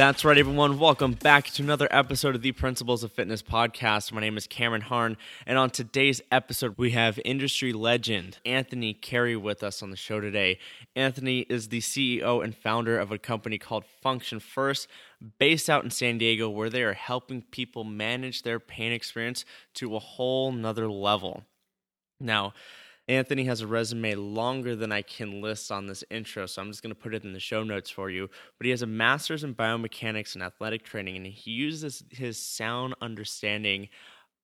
That's right, everyone. Welcome back to another episode of The Principles of Fitness Podcast. My name is Cameron Harn, and on today's episode, we have industry legend Anthony Carey with us on the show today. Anthony is the CEO and founder of a company called Function First, based out in San Diego, where they are helping people manage their pain experience to a whole nother level. Now, Anthony has a resume longer than I can list on this intro, so I'm just going to put it in the show notes for you. But he has a master's in biomechanics and athletic training, and he uses his sound understanding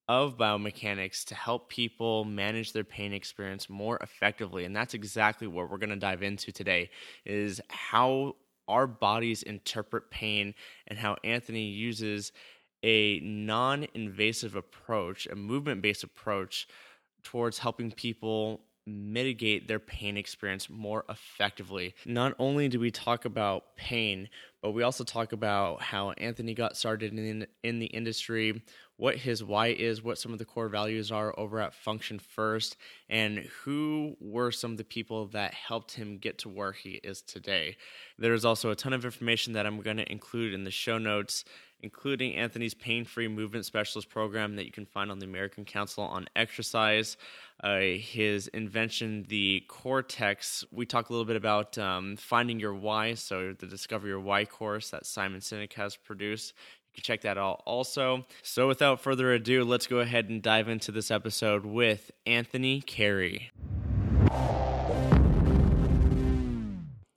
of biomechanics to help people manage their pain experience more effectively. And that's exactly what we're going to dive into today, is how our bodies interpret pain and how Anthony uses a non-invasive approach, a movement-based approach, towards helping people mitigate their pain experience more effectively. Not only do we talk about pain, but we also talk about how Anthony got started in the industry, what his why is, what some of the core values are over at Function First, and who were some of the people that helped him get to where he is today. There's also a ton of information that I'm going to include in the show notes, including Anthony's Pain Free Movement Specialist program that you can find on the American Council on Exercise, his invention, the Core-Tex. We talk a little bit about finding your why, so the Discover Your Why course that Simon Sinek has produced. You can check that out also. So without further ado, let's go ahead and dive into this episode with Anthony Carey.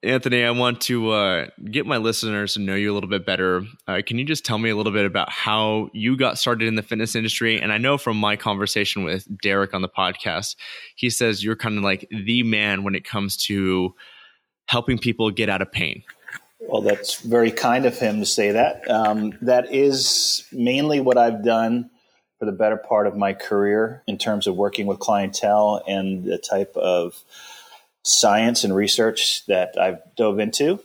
Anthony, I want to get my listeners to know you a little bit better. Can you just tell me a little bit about how you got started in the fitness industry? And I know from my conversation with Derek on the podcast, he says you're kind of like the man when it comes to helping people get out of pain. Well, that's very kind of him to say that. That is mainly what I've done for the better part of my career in terms of working with clientele and the type of science and research that I've dove into.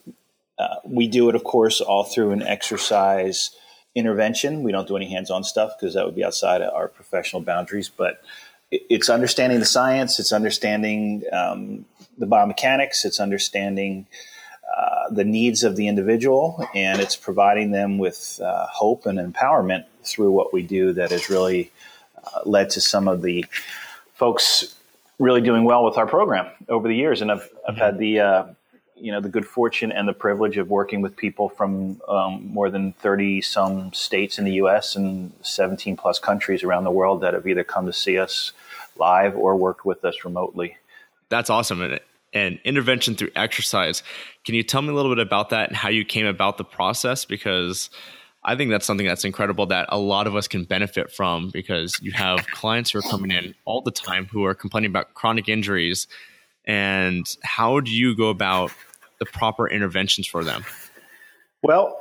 We do it, of course, all through an exercise intervention. We don't do any hands-on stuff because that would be outside of our professional boundaries, but it's understanding the science, it's understanding the biomechanics, it's understanding the needs of the individual, and it's providing them with hope and empowerment through what we do that has really led to some of the folks really doing well with our program over the years. And I've had the good fortune and the privilege of working with people from more than 30 some states in the US and 17 plus countries around the world that have either come to see us live or worked with us remotely. That's awesome. And intervention through exercise. Can you tell me a little bit about that and how you came about the process? Because I think that's something that's incredible that a lot of us can benefit from, because you have clients who are coming in all the time who are complaining about chronic injuries. And how do you go about the proper interventions for them? Well,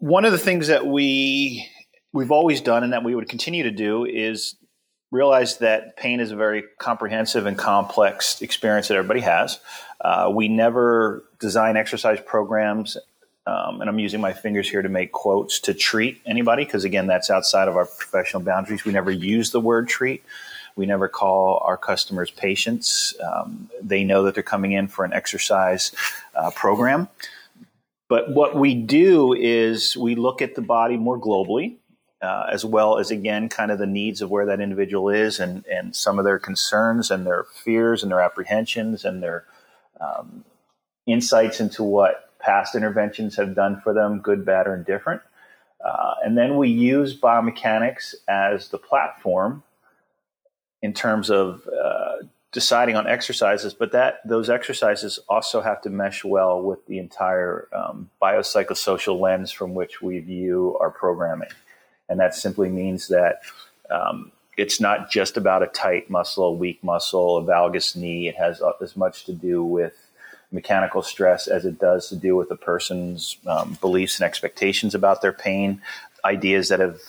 one of the things that we've always done and that we would continue to do is realize that pain is a very comprehensive and complex experience that everybody has. We never design exercise programs, and I'm using my fingers here to make quotes, to treat anybody, because again, that's outside of our professional boundaries. We never use the word treat. We never call our customers patients. They know that they're coming in for an exercise program. But what we do is we look at the body more globally, as well as, again, kind of the needs of where that individual is and some of their concerns and their fears and their apprehensions and their insights into what past interventions have done for them, good, bad, or indifferent. And then we use biomechanics as the platform in terms of deciding on exercises, but those exercises also have to mesh well with the entire biopsychosocial lens from which we view our programming. And that simply means that it's not just about a tight muscle, a weak muscle, a valgus knee. It has as much to do with mechanical stress as it does to do with a person's beliefs and expectations about their pain, ideas that have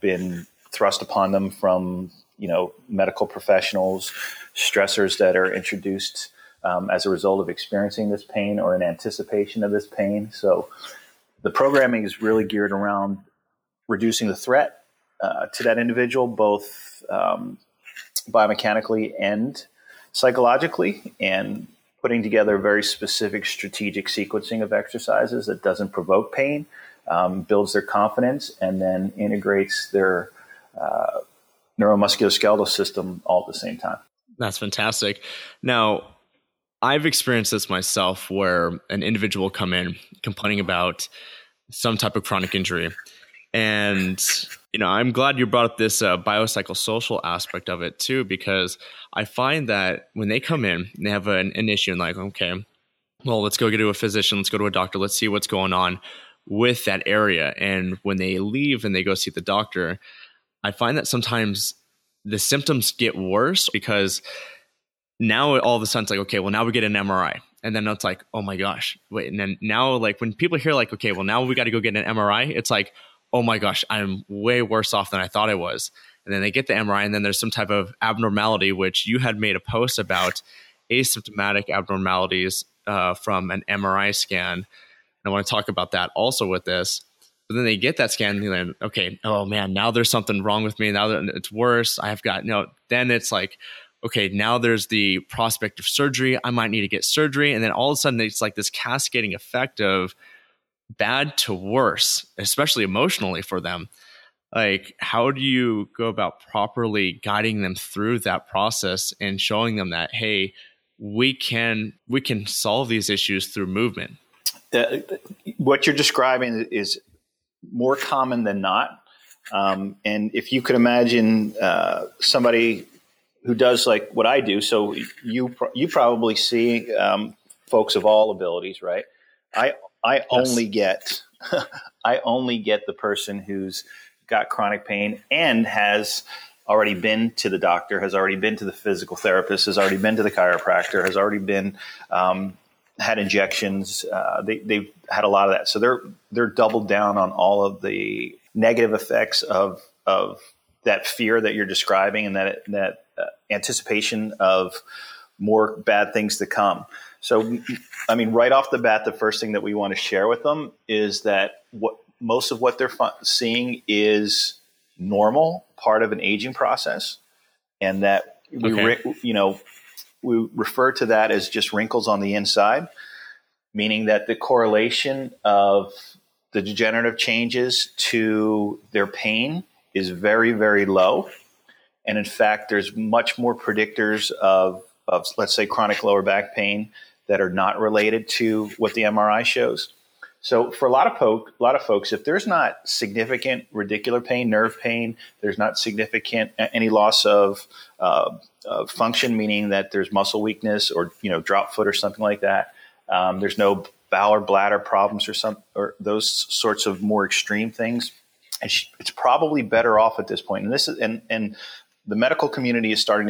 been thrust upon them from, medical professionals, stressors that are introduced as a result of experiencing this pain or in anticipation of this pain. So the programming is really geared around reducing the threat to that individual, both biomechanically and psychologically, and putting together very specific strategic sequencing of exercises that doesn't provoke pain, builds their confidence, and then integrates their neuromusculoskeletal system all at the same time. That's fantastic. Now, I've experienced this myself where an individual come in complaining about some type of chronic injury. And, you know, I'm glad you brought up this biopsychosocial aspect of it too, because I find that when they come in and they have an issue and like, okay, well, let's go get to a physician, let's go to a doctor, let's see what's going on with that area. And when they leave and they go see the doctor, I find that sometimes the symptoms get worse because now all of a sudden it's like, okay, well, now we get an MRI. And then it's like, oh my gosh, wait. And then now, like, when people hear like, okay, well, now we got to go get an MRI, it's like, oh my gosh, I'm way worse off than I thought I was. And then they get the MRI, and then there's some type of abnormality, which you had made a post about asymptomatic abnormalities from an MRI scan. And I want to talk about that also with this. But then they get that scan and they're like, okay, oh man, now there's something wrong with me. Now it's worse. I've got, no, then it's like, okay, now there's the prospect of surgery. I might need to get surgery. And then all of a sudden, it's like this cascading effect of bad to worse, especially emotionally for them. Like, how do you go about properly guiding them through that process and showing them that, hey, we can solve these issues through movement? What you're describing is more common than not. And if you could imagine somebody who does like what I do, so you probably see folks of all abilities, right? I only get the person who's got chronic pain and has already been to the doctor, has already been to the physical therapist, has already been to the chiropractor, has already been had injections. They've had a lot of that, so they're doubled down on all of the negative effects of that fear that you're describing and that anticipation of more bad things to come. So, I mean, right off the bat, the first thing that we want to share with them is that most of what they're seeing is normal, part of an aging process, and that we refer to that as just wrinkles on the inside, meaning that the correlation of the degenerative changes to their pain is very, very low. And in fact, there's much more predictors of let's say chronic lower back pain that are not related to what the MRI shows. So for a lot of folks, if there's not significant radicular pain, nerve pain, there's not significant any loss of function, meaning that there's muscle weakness or drop foot or something like that. There's no bowel or bladder problems or those sorts of more extreme things. It's probably better off at this point. And this is and the medical community is starting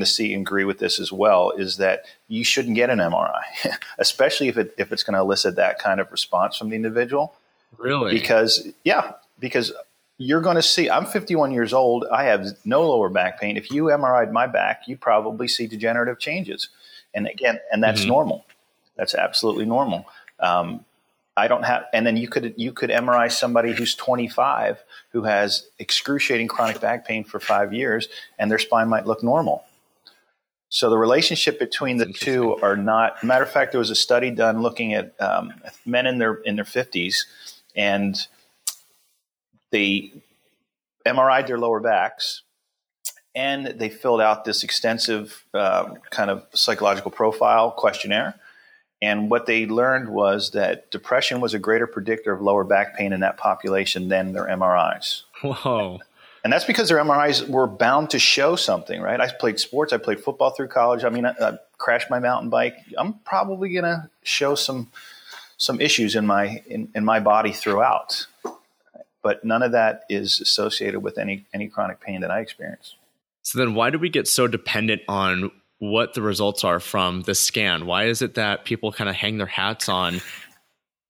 to see and agree with this as well, is that you shouldn't get an MRI, especially if it's going to elicit that kind of response from the individual. Really? Because you're going to see, I'm 51 years old. I have no lower back pain. If you MRI'd my back, you probably see degenerative changes. And again, that's normal. That's absolutely normal. I don't have, and then you could MRI somebody who's 25 who has excruciating chronic back pain for 5 years, and their spine might look normal. So the relationship between the two are not. Matter of fact, there was a study done looking at men in their 50s, and they MRI'd their lower backs, and they filled out this extensive kind of psychological profile questionnaire. And what they learned was that depression was a greater predictor of lower back pain in that population than their MRIs. Whoa. And that's because their MRIs were bound to show something, right? I played sports. I played football through college. I mean, I crashed my mountain bike. I'm probably going to show some issues in my body throughout. But none of that is associated with any chronic pain that I experience. So then why do we get so dependent on what the results are from the scan? Why is it that people kind of hang their hats on?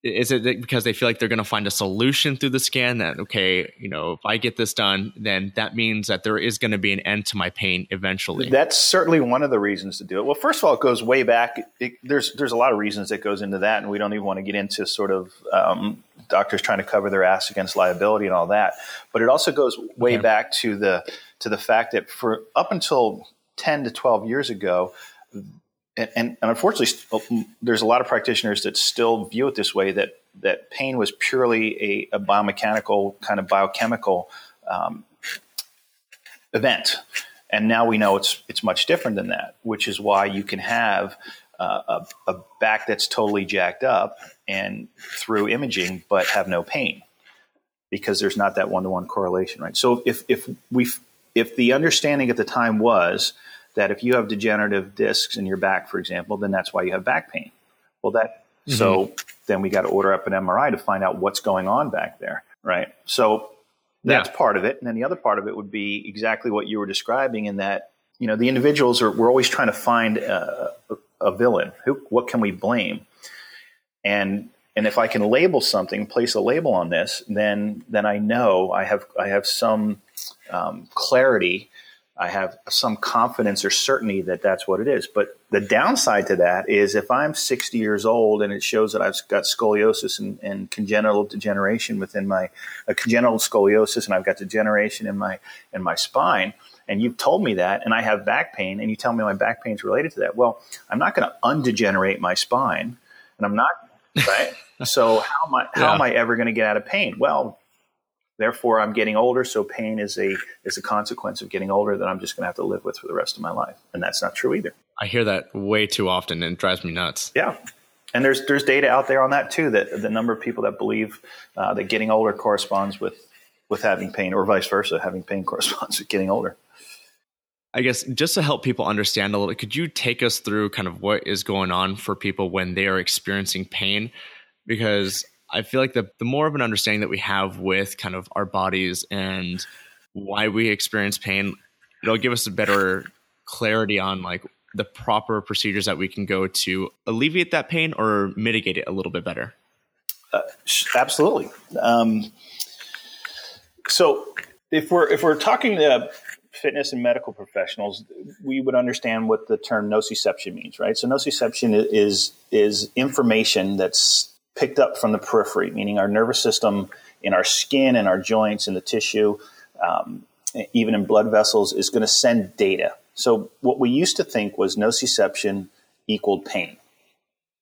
Is it because they feel like they're going to find a solution through the scan that, okay, if I get this done, then that means that there is going to be an end to my pain eventually? That's certainly one of the reasons to do it. Well, first of all, it goes way back. There's a lot of reasons that goes into that, and we don't even want to get into sort of doctors trying to cover their ass against liability and all that. But it also goes way back to the fact that for up until 10 to 12 years ago, And unfortunately, there's a lot of practitioners that still view it this way, that pain was purely a biomechanical kind of biochemical event. And now we know it's much different than that, which is why you can have a back that's totally jacked up and through imaging, but have no pain, because there's not that one-to-one correlation, right? So if the understanding at the time was that if you have degenerative discs in your back, for example, then that's why you have back pain. Well, so then we got to order up an MRI to find out what's going on back there, right? So that's part of it. And then the other part of it would be exactly what you were describing, in that, you know, the individuals we're always trying to find a villain. What can we blame? And if I can label something, place a label on this, then I know I have some clarity. I have some confidence or certainty that that's what it is. But the downside to that is, if I'm 60 years old and it shows that I've got scoliosis and congenital degeneration within congenital scoliosis, and I've got degeneration in my spine, and you've told me that, and I have back pain, and you tell me my back pain's related to that, well, I'm not going to undegenerate my spine, and I'm not, right? So how am I ever going to get out of pain? Well, therefore, I'm getting older, so pain is a consequence of getting older that I'm just going to have to live with for the rest of my life, and that's not true either. I hear that way too often, and it drives me nuts. Yeah, and there's data out there on that too, that the number of people that believe that getting older corresponds with having pain, or vice versa, having pain corresponds with getting older. I guess, just to help people understand a little, could you take us through kind of what is going on for people when they are experiencing pain? Because I feel like the more of an understanding that we have with kind of our bodies and why we experience pain, it'll give us a better clarity on like the proper procedures that we can go to alleviate that pain or mitigate it a little bit better. Absolutely. So if we're talking to fitness and medical professionals, we would understand what the term nociception means, right? So nociception is information that's picked up from the periphery, meaning our nervous system in our skin and our joints and the tissue, even in blood vessels, is going to send data. So what we used to think was nociception equaled pain,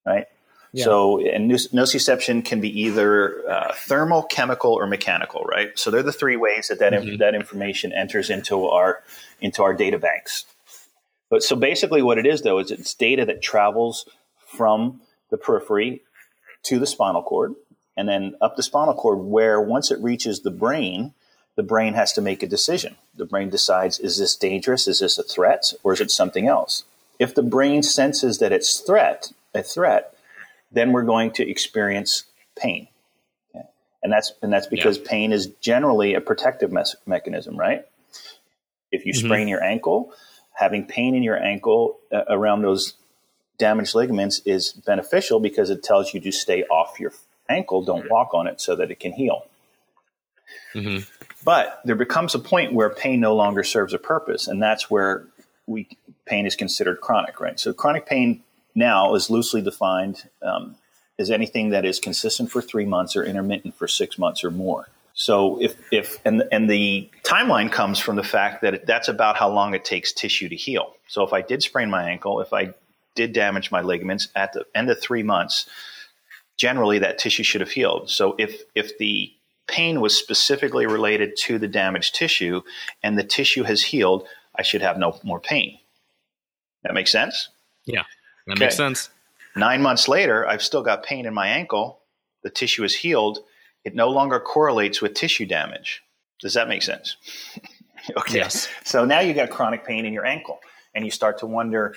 right? Yeah. So and nociception can be either thermal, chemical, or mechanical, right? So they're the three ways that information enters into our data banks. But so basically what it is, though, is it's data that travels from the periphery to the spinal cord, and then up the spinal cord, where once it reaches the brain has to make a decision. The brain decides, is this dangerous? Is this a threat? Or is it something else? If the brain senses that it's a threat, then we're going to experience pain. Okay? And that's because pain is generally a protective mechanism, right? If you sprain your ankle, having pain in your ankle around those damaged ligaments is beneficial, because it tells you to stay off your ankle, don't walk on it, so that it can heal. Mm-hmm. But there becomes a point where pain no longer serves a purpose, and that's where pain is considered chronic, right? So chronic pain now is loosely defined as anything that is consistent for 3 months or intermittent for 6 months or more. So if the timeline comes from the fact that that's about how long it takes tissue to heal. So if I did sprain my ankle, if I did damage my ligaments, at the end of 3 months, generally that tissue should have healed. So if the pain was specifically related to the damaged tissue and the tissue has healed, I should have no more pain. That makes sense? Yeah, that makes sense. 9 months later, I've still got pain in my ankle. The tissue is healed. It no longer correlates with tissue damage. Does that make sense? Okay. Yes. So now you got chronic pain in your ankle, and you start to wonder,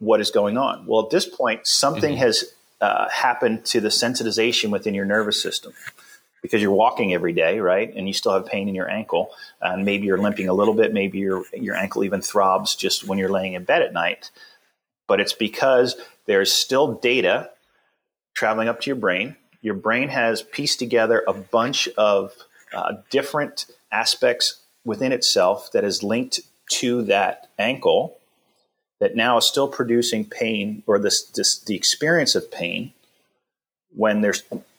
what is going on? Well, at this point, something has happened to the sensitization within your nervous system, because you're walking every day, right? And you still have pain in your ankle, and maybe you're limping a little bit. Maybe your ankle even throbs just when you're laying in bed at night. But it's because there's still data traveling up to your brain. Your brain has pieced together a bunch of different aspects within itself that is linked to that ankle, that now is still producing pain, or the experience of pain, when there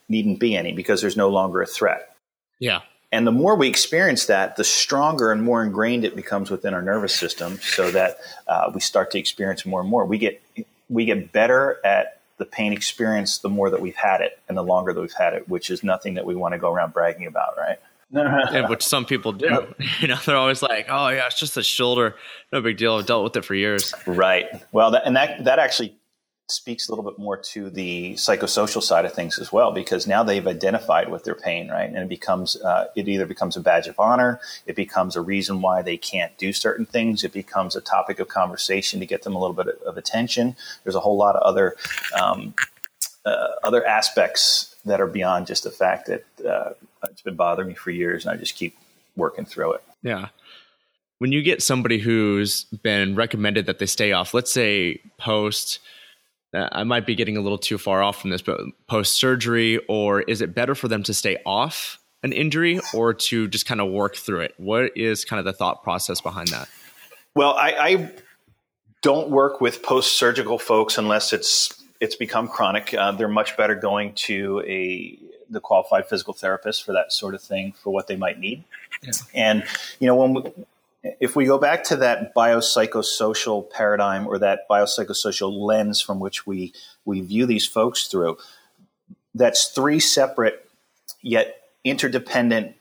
needn't be any, because there's no longer a threat. Yeah. And the more we experience that, the stronger and more ingrained it becomes within our nervous system, so that we start to experience more and more. We get better at the pain experience the more that we've had it and the longer that we've had it, which is nothing that we want to go around bragging about, right? Yeah, which some people do. Yep. You know, they're always like, "Oh yeah, it's just a shoulder, no big deal. I've dealt with it for years." Right. Well, that actually speaks a little bit more to the psychosocial side of things as well, because now they've identified with their pain, right? And it becomes, it either becomes a badge of honor, it becomes a reason why they can't do certain things, it becomes a topic of conversation to get them a little bit of attention. There's a whole lot of other aspects that are beyond just the fact that it's been bothering me for years and I just keep working through it. Yeah. When you get somebody who's been recommended that they stay off, let's say post, I might be getting a little too far off from this, but post-surgery, or is it better for them to stay off an injury or to just kind of work through it? What is kind of the thought process behind that? Well, I don't work with post-surgical folks unless it's become chronic. They're much better going to the qualified physical therapist for that sort of thing, for what they might need. Yeah. And, you know, if we go back to that biopsychosocial paradigm or that biopsychosocial lens from which we view these folks through, that's three separate yet interdependent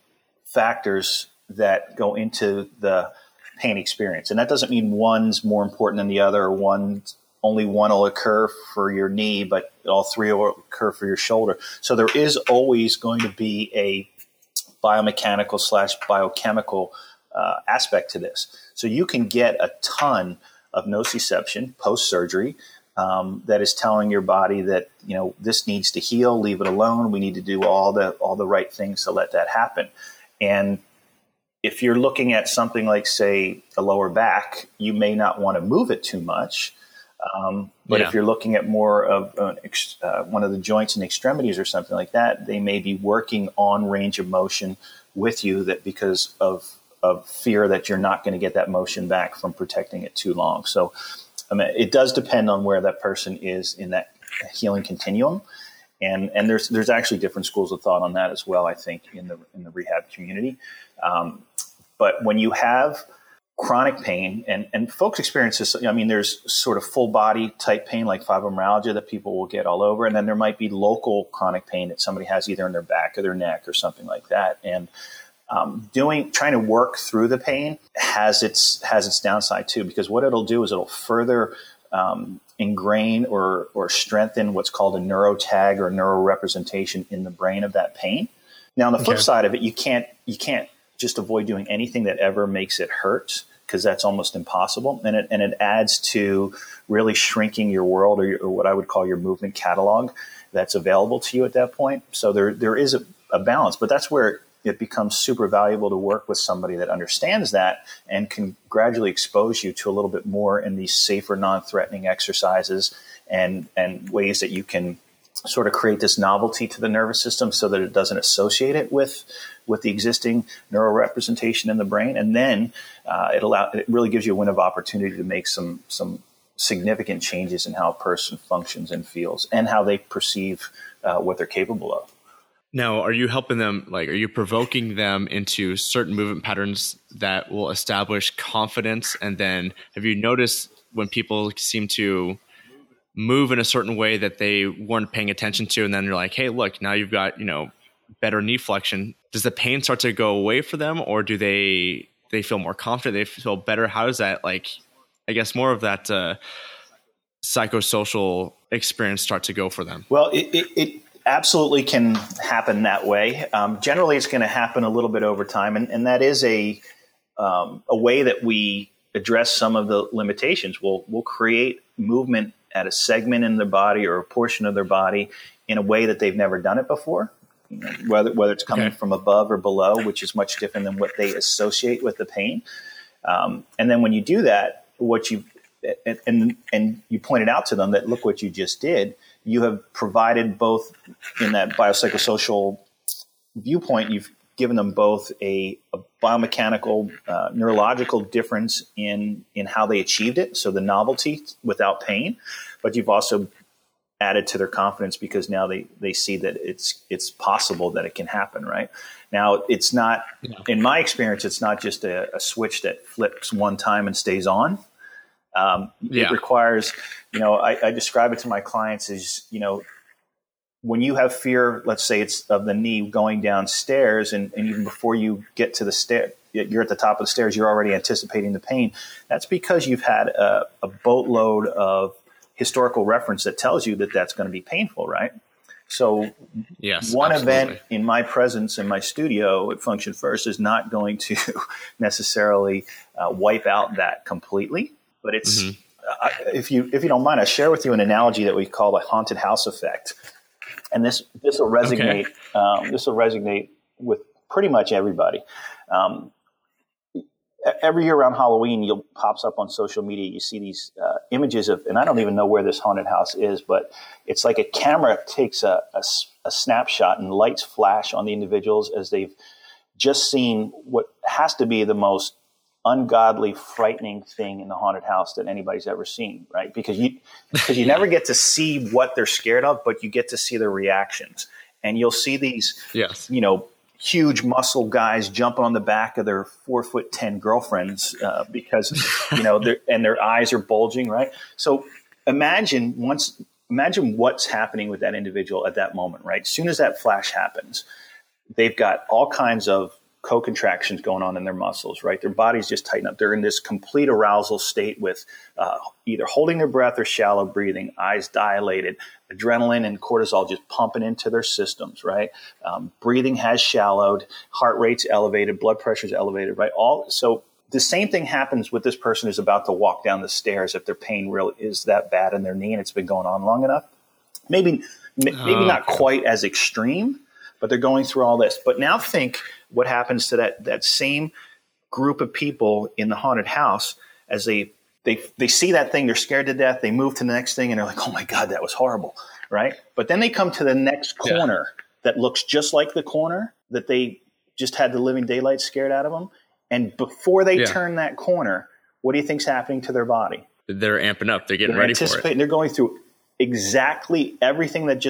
factors that go into the pain experience. And that doesn't mean one's more important than the other, or only one will occur for your knee, but all three will occur for your shoulder. So there is always going to be a biomechanical / biochemical aspect to this. So you can get a ton of nociception post-surgery that is telling your body that, you know, this needs to heal, leave it alone. We need to do all the right things to let that happen. And if you're looking at something like, say, a lower back, you may not want to move it too much. But if you're looking at more of one of the joints and extremities or something like that, they may be working on range of motion with you that because of fear that you're not going to get that motion back from protecting it too long. So, I mean, it does depend on where that person is in that healing continuum. And there's actually different schools of thought on that as well, I think, in the rehab community. But when you have chronic pain, and folks experience this, I mean, there's sort of full body type pain like fibromyalgia that people will get all over. And then there might be local chronic pain that somebody has either in their back or their neck or something like that. And, trying to work through the pain has its downside too, because what it'll do is it'll further ingrain or strengthen what's called a neurotag or neuro representation in the brain of that pain. Now, on the flip side of it, you can't just avoid doing anything that ever makes it hurt, because that's almost impossible, and it adds to really shrinking your world or what I would call your movement catalog that's available to you at that point. So there is a balance, but that's where it becomes super valuable to work with somebody that understands that and can gradually expose you to a little bit more in these safer, non-threatening exercises and ways that you can sort of create this novelty to the nervous system so that it doesn't associate it with the existing neural representation in the brain. And then it really gives you a window of opportunity to make some significant changes in how a person functions and feels and how they perceive what they're capable of. Now, are you helping them, are you provoking them into certain movement patterns that will establish confidence? And then have you noticed when people seem to move in a certain way that they weren't paying attention to, and then you're like, hey, look, now you've got, better knee flexion. Does the pain start to go away for them, or do they feel more confident? They feel better? How is that, I guess more of that psychosocial experience start to go for them? Well, it absolutely can happen that way. Generally, it's going to happen a little bit over time. And that is a way that we address some of the limitations. We'll create movement at a segment in their body or a portion of their body in a way that they've never done it before, whether it's coming from above or below, which is much different than what they associate with the pain. And then when you do that, and you pointed out to them that, look what you just did, you have provided both in that biopsychosocial viewpoint, you've given them both a biomechanical, neurological difference in how they achieved it. So the novelty without pain, but you've also added to their confidence because now they see that it's possible that it can happen, right? Now, it's not, in my experience, it's not just a switch that flips one time and stays on. It requires, I describe it to my clients as, when you have fear, let's say it's of the knee going downstairs, and even before you get to the stair, you're at the top of the stairs, you're already anticipating the pain. That's because you've had a boatload of historical reference that tells you that that's going to be painful, right? So event in my presence in my studio at Function First is not going to necessarily wipe out that completely. But it's if you don't mind, I share with you an analogy that we call the haunted house effect, and this will resonate. Okay. This will resonate with pretty much everybody. Every year around Halloween, you'll pops up on social media. You see these images of, and I don't even know where this haunted house is, but it's like a camera takes a snapshot and lights flash on the individuals as they've just seen what has to be the most ungodly, frightening thing in the haunted house that anybody's ever seen, right? Because you never get to see what they're scared of, but you get to see their reactions, and you'll see these, huge muscle guys jumping on the back of their 4'10" girlfriends because their eyes are bulging, right? So imagine what's happening with that individual at that moment, right? As soon as that flash happens, they've got all kinds of co-contractions going on in their muscles, right? Their bodies just tighten up. They're in this complete arousal state with either holding their breath or shallow breathing, eyes dilated, adrenaline and cortisol just pumping into their systems, right? Breathing has shallowed, heart rate's elevated, blood pressure's elevated, right? So the same thing happens with this person who's about to walk down the stairs if their pain really is that bad in their knee and it's been going on long enough. Maybe not quite as extreme, but they're going through all this. But now think what happens to that same group of people in the haunted house as they see that thing, they're scared to death, they move to the next thing, and they're like, oh, my God, that was horrible, right? But then they come to the next corner that looks just like the corner that they just had the living daylight scared out of them. And before they turn that corner, what do you think's happening to their body? They're amping up. They're getting ready for it. They're going through exactly everything that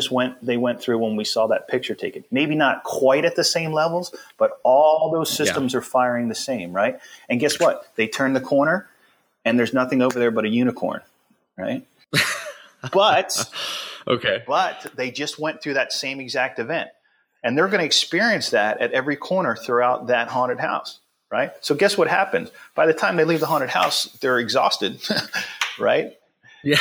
they went through when we saw that picture taken. Maybe not quite at the same levels, but all those systems are firing the same, right? And guess what? They turn the corner and there's nothing over there but a unicorn, right? But they just went through that same exact event, and they're going to experience that at every corner throughout that haunted house, right? So guess what happens? By the time they leave the haunted house, they're exhausted, right? Yeah.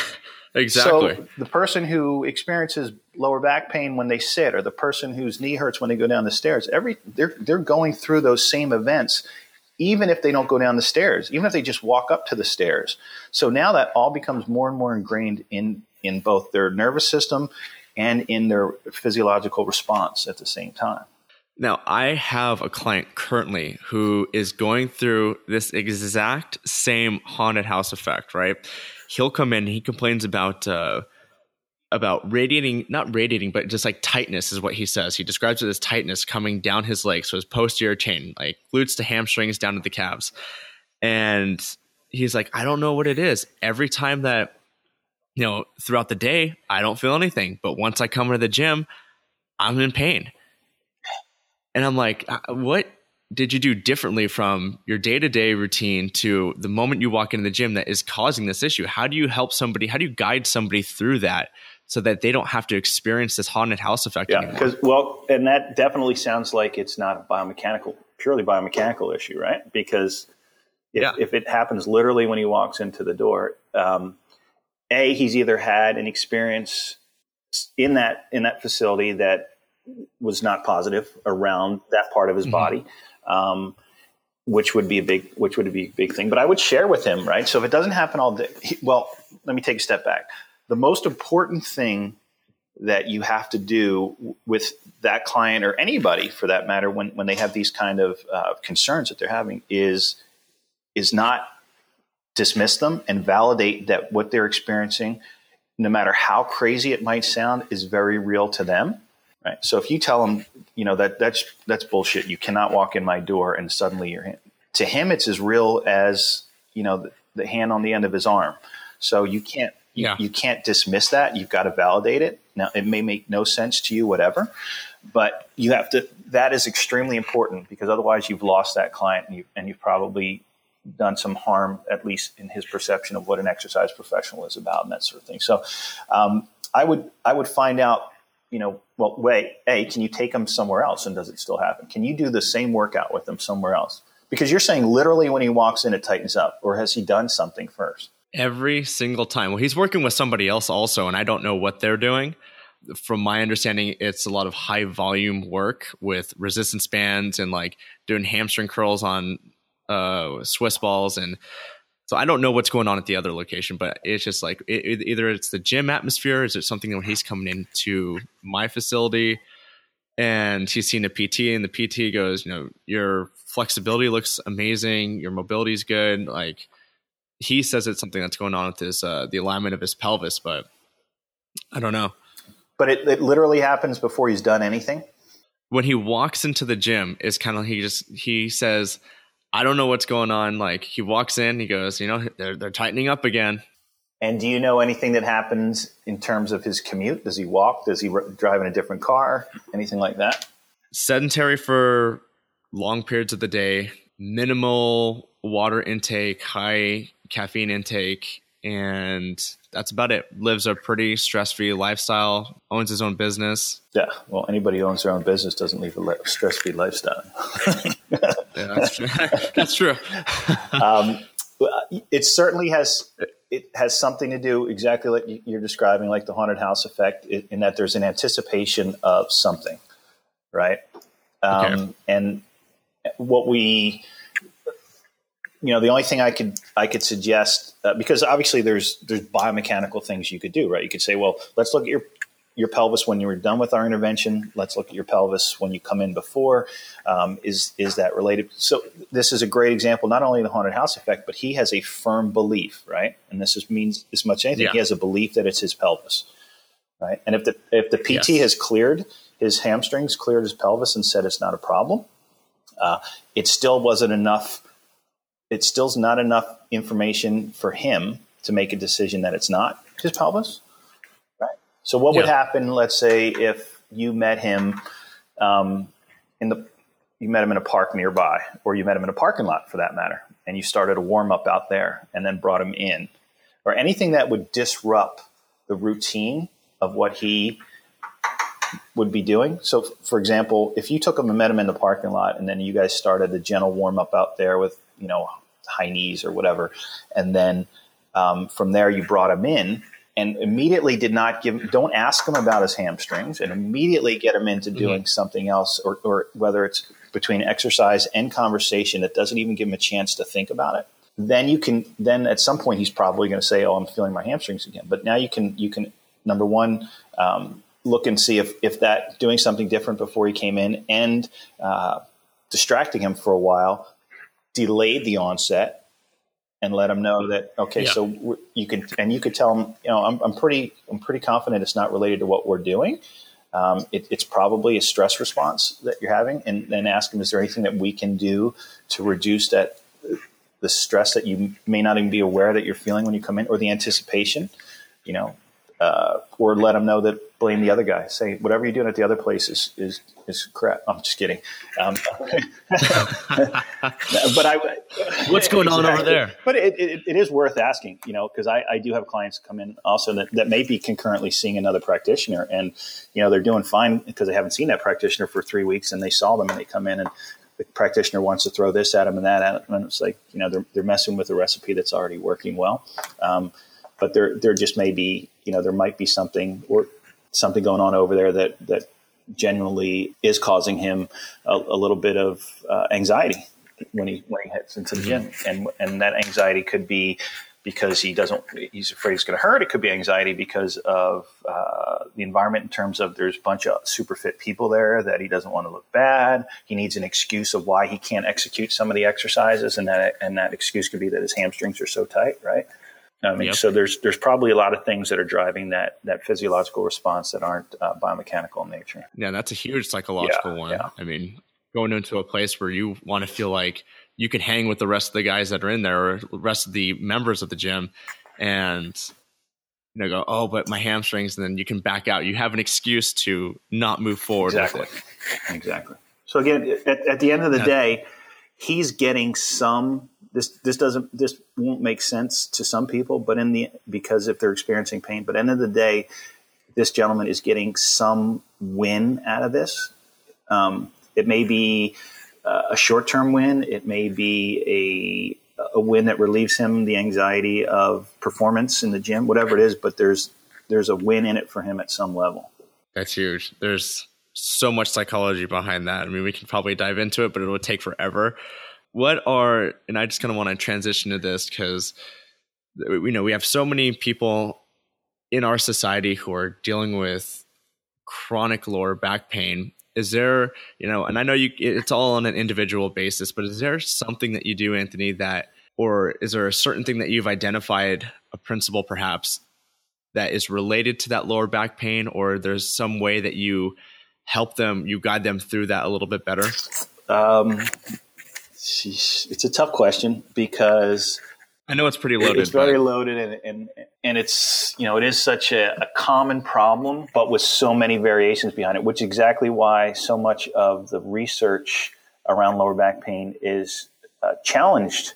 Exactly. So the person who experiences lower back pain when they sit, or the person whose knee hurts when they go down the stairs, they're going through those same events, even if they don't go down the stairs, even if they just walk up to the stairs. So now that all becomes more and more ingrained in both their nervous system and in their physiological response at the same time. Now, I have a client currently who is going through this exact same haunted house effect, right? He'll come in, he complains about not radiating, but just like tightness is what he says. He describes it as tightness coming down his legs, so his posterior chain, like glutes to hamstrings down to the calves. And he's like, I don't know what it is. Every time that, throughout the day, I don't feel anything. But once I come to the gym, I'm in pain. And I'm like, what did you do differently from your day-to-day routine to the moment you walk into the gym that is causing this issue? How do you help somebody? How do you guide somebody through that so that they don't have to experience this haunted house effect anymore? And that definitely sounds like it's not a purely biomechanical issue, right? Because if it happens literally when he walks into the door, he's either had an experience in that facility that was not positive around that part of his body, which would be a big thing. But I would share with him, right? So if it doesn't happen all day, let me take a step back. The most important thing that you have to do with that client, or anybody for that matter, when they have these kind of concerns that they're having, is not dismiss them and validate that what they're experiencing, no matter how crazy it might sound, is very real to them. Right. So if you tell him, that's bullshit, you cannot walk in my door, and suddenly you're to him, it's as real as, the hand on the end of his arm. So you can't You can't dismiss that. You've got to validate it. Now, it may make no sense to you, whatever, but you have to, that is extremely important, because otherwise you've lost that client, and you've probably done some harm, at least in his perception of what an exercise professional is about and that sort of thing. So, I would find out, can you take them somewhere else? And does it still happen? Can you do the same workout with them somewhere else? Because you're saying literally when he walks in, it tightens up, or has he done something first? Every single time. Well, he's working with somebody else also, and I don't know what they're doing. From my understanding, it's a lot of high volume work with resistance bands and like doing hamstring curls on Swiss balls. And so I don't know what's going on at the other location, but it's just like either it's the gym atmosphere, is it something when he's coming into my facility and he's seen a PT, and the PT goes, your flexibility looks amazing, your mobility is good. Like, he says it's something that's going on with his the alignment of his pelvis, but I don't know. But it literally happens before he's done anything. When he walks into the gym, it's kind of he says, I don't know what's going on. Like, he walks in, he goes, they're tightening up again. And do you know anything that happens in terms of his commute? Does he walk? Does he drive in a different car? Anything like that? Sedentary for long periods of the day, minimal water intake, high caffeine intake, and that's about it. Lives a pretty stress-free lifestyle, owns his own business. Yeah. Well, anybody who owns their own business doesn't live a stress-free lifestyle. Yeah, that's true. That's true. It certainly has something to do exactly like you're describing, like the haunted house effect, in that there's an anticipation of something, right? Okay. And what we... the only thing I could suggest, because obviously there's biomechanical things you could do, right? You could say, well, let's look at your pelvis when you were done with our intervention. Let's look at your pelvis when you come in before. Is that related? So this is a great example, not only the haunted house effect, but he has a firm belief, right? And this means as much as anything. Yeah. He has a belief that it's his pelvis, right? And if the PT has cleared his hamstrings, cleared his pelvis, and said it's not a problem, it still wasn't enough. It's still not enough information for him to make a decision that it's not his pelvis, right? So what would happen, let's say, if you met him in a park nearby, or you met him in a parking lot for that matter, and you started a warm-up out there and then brought him in, or anything that would disrupt the routine of what he would be doing. So, for example, if you took him and met him in the parking lot, and then you guys started the gentle warm-up out there with high knees or whatever. And then from there, you brought him in and immediately don't ask him about his hamstrings, and immediately get him into doing something else, or whether it's between exercise and conversation that doesn't even give him a chance to think about it. Then then at some point he's probably going to say, oh, I'm feeling my hamstrings again. But now you can number one, look and see if that doing something different before he came in and distracting him for a while delayed the onset, and let them know that, okay, so you could tell them, I'm pretty confident it's not related to what we're doing. It's probably a stress response that you're having, and then ask them, is there anything that we can do to reduce the stress that you may not even be aware that you're feeling when you come in, or the anticipation, or let them know that, blame the other guy. Say, whatever you're doing at the other place is crap. I'm just kidding. But what's going on over there? But it is worth asking, because I do have clients come in also that may be concurrently seeing another practitioner, and, they're doing fine because they haven't seen that practitioner for 3 weeks, and they saw them and they come in and the practitioner wants to throw this at them and that at them. And it's like, they're messing with a recipe that's already working well. But there just may be, there might be something going on over there that genuinely is causing him a little bit of anxiety when he heads into the gym, and that anxiety could be because he's afraid it's going to hurt. It could be anxiety because of the environment, in terms of there's a bunch of super fit people there that he doesn't want to look bad. He needs an excuse of why he can't execute some of the exercises, and that excuse could be that his hamstrings are so tight, right? So there's probably a lot of things that are driving that physiological response that aren't biomechanical in nature. Yeah, that's a huge psychological one. Yeah. I mean, going into a place where you want to feel like you can hang with the rest of the guys that are in there, or the rest of the members of the gym, and you know, go, oh, but my hamstrings, and then you can back out. You have an excuse to not move forward. Exactly. With it. Exactly. So again, at the end of the day, he's getting some, this won't make sense to some people, but because if they're experiencing pain, but at the end of the day, this gentleman is getting some win out of this. It may be a short-term win. It may be a win that relieves him the anxiety of performance in the gym, whatever it is, but there's a win in it for him at some level. That's huge. There's so much psychology behind that. I mean, we can probably dive into it, but it would take forever. And I just kind of want to transition to this because, you know, we have so many people in our society who are dealing with chronic lower back pain. Is there, you know, and I know it's all on an individual basis, but is there something that you do, Anthony, or is there a certain thing that you've identified, a principle perhaps, that is related to that lower back pain, or there's some way that you help them, you guide them through that a little bit better? It's a tough question because I know it's pretty loaded. It's very loaded, and it's, you know, it is such a common problem, but with so many variations behind it, which is exactly why so much of the research around lower back pain is challenged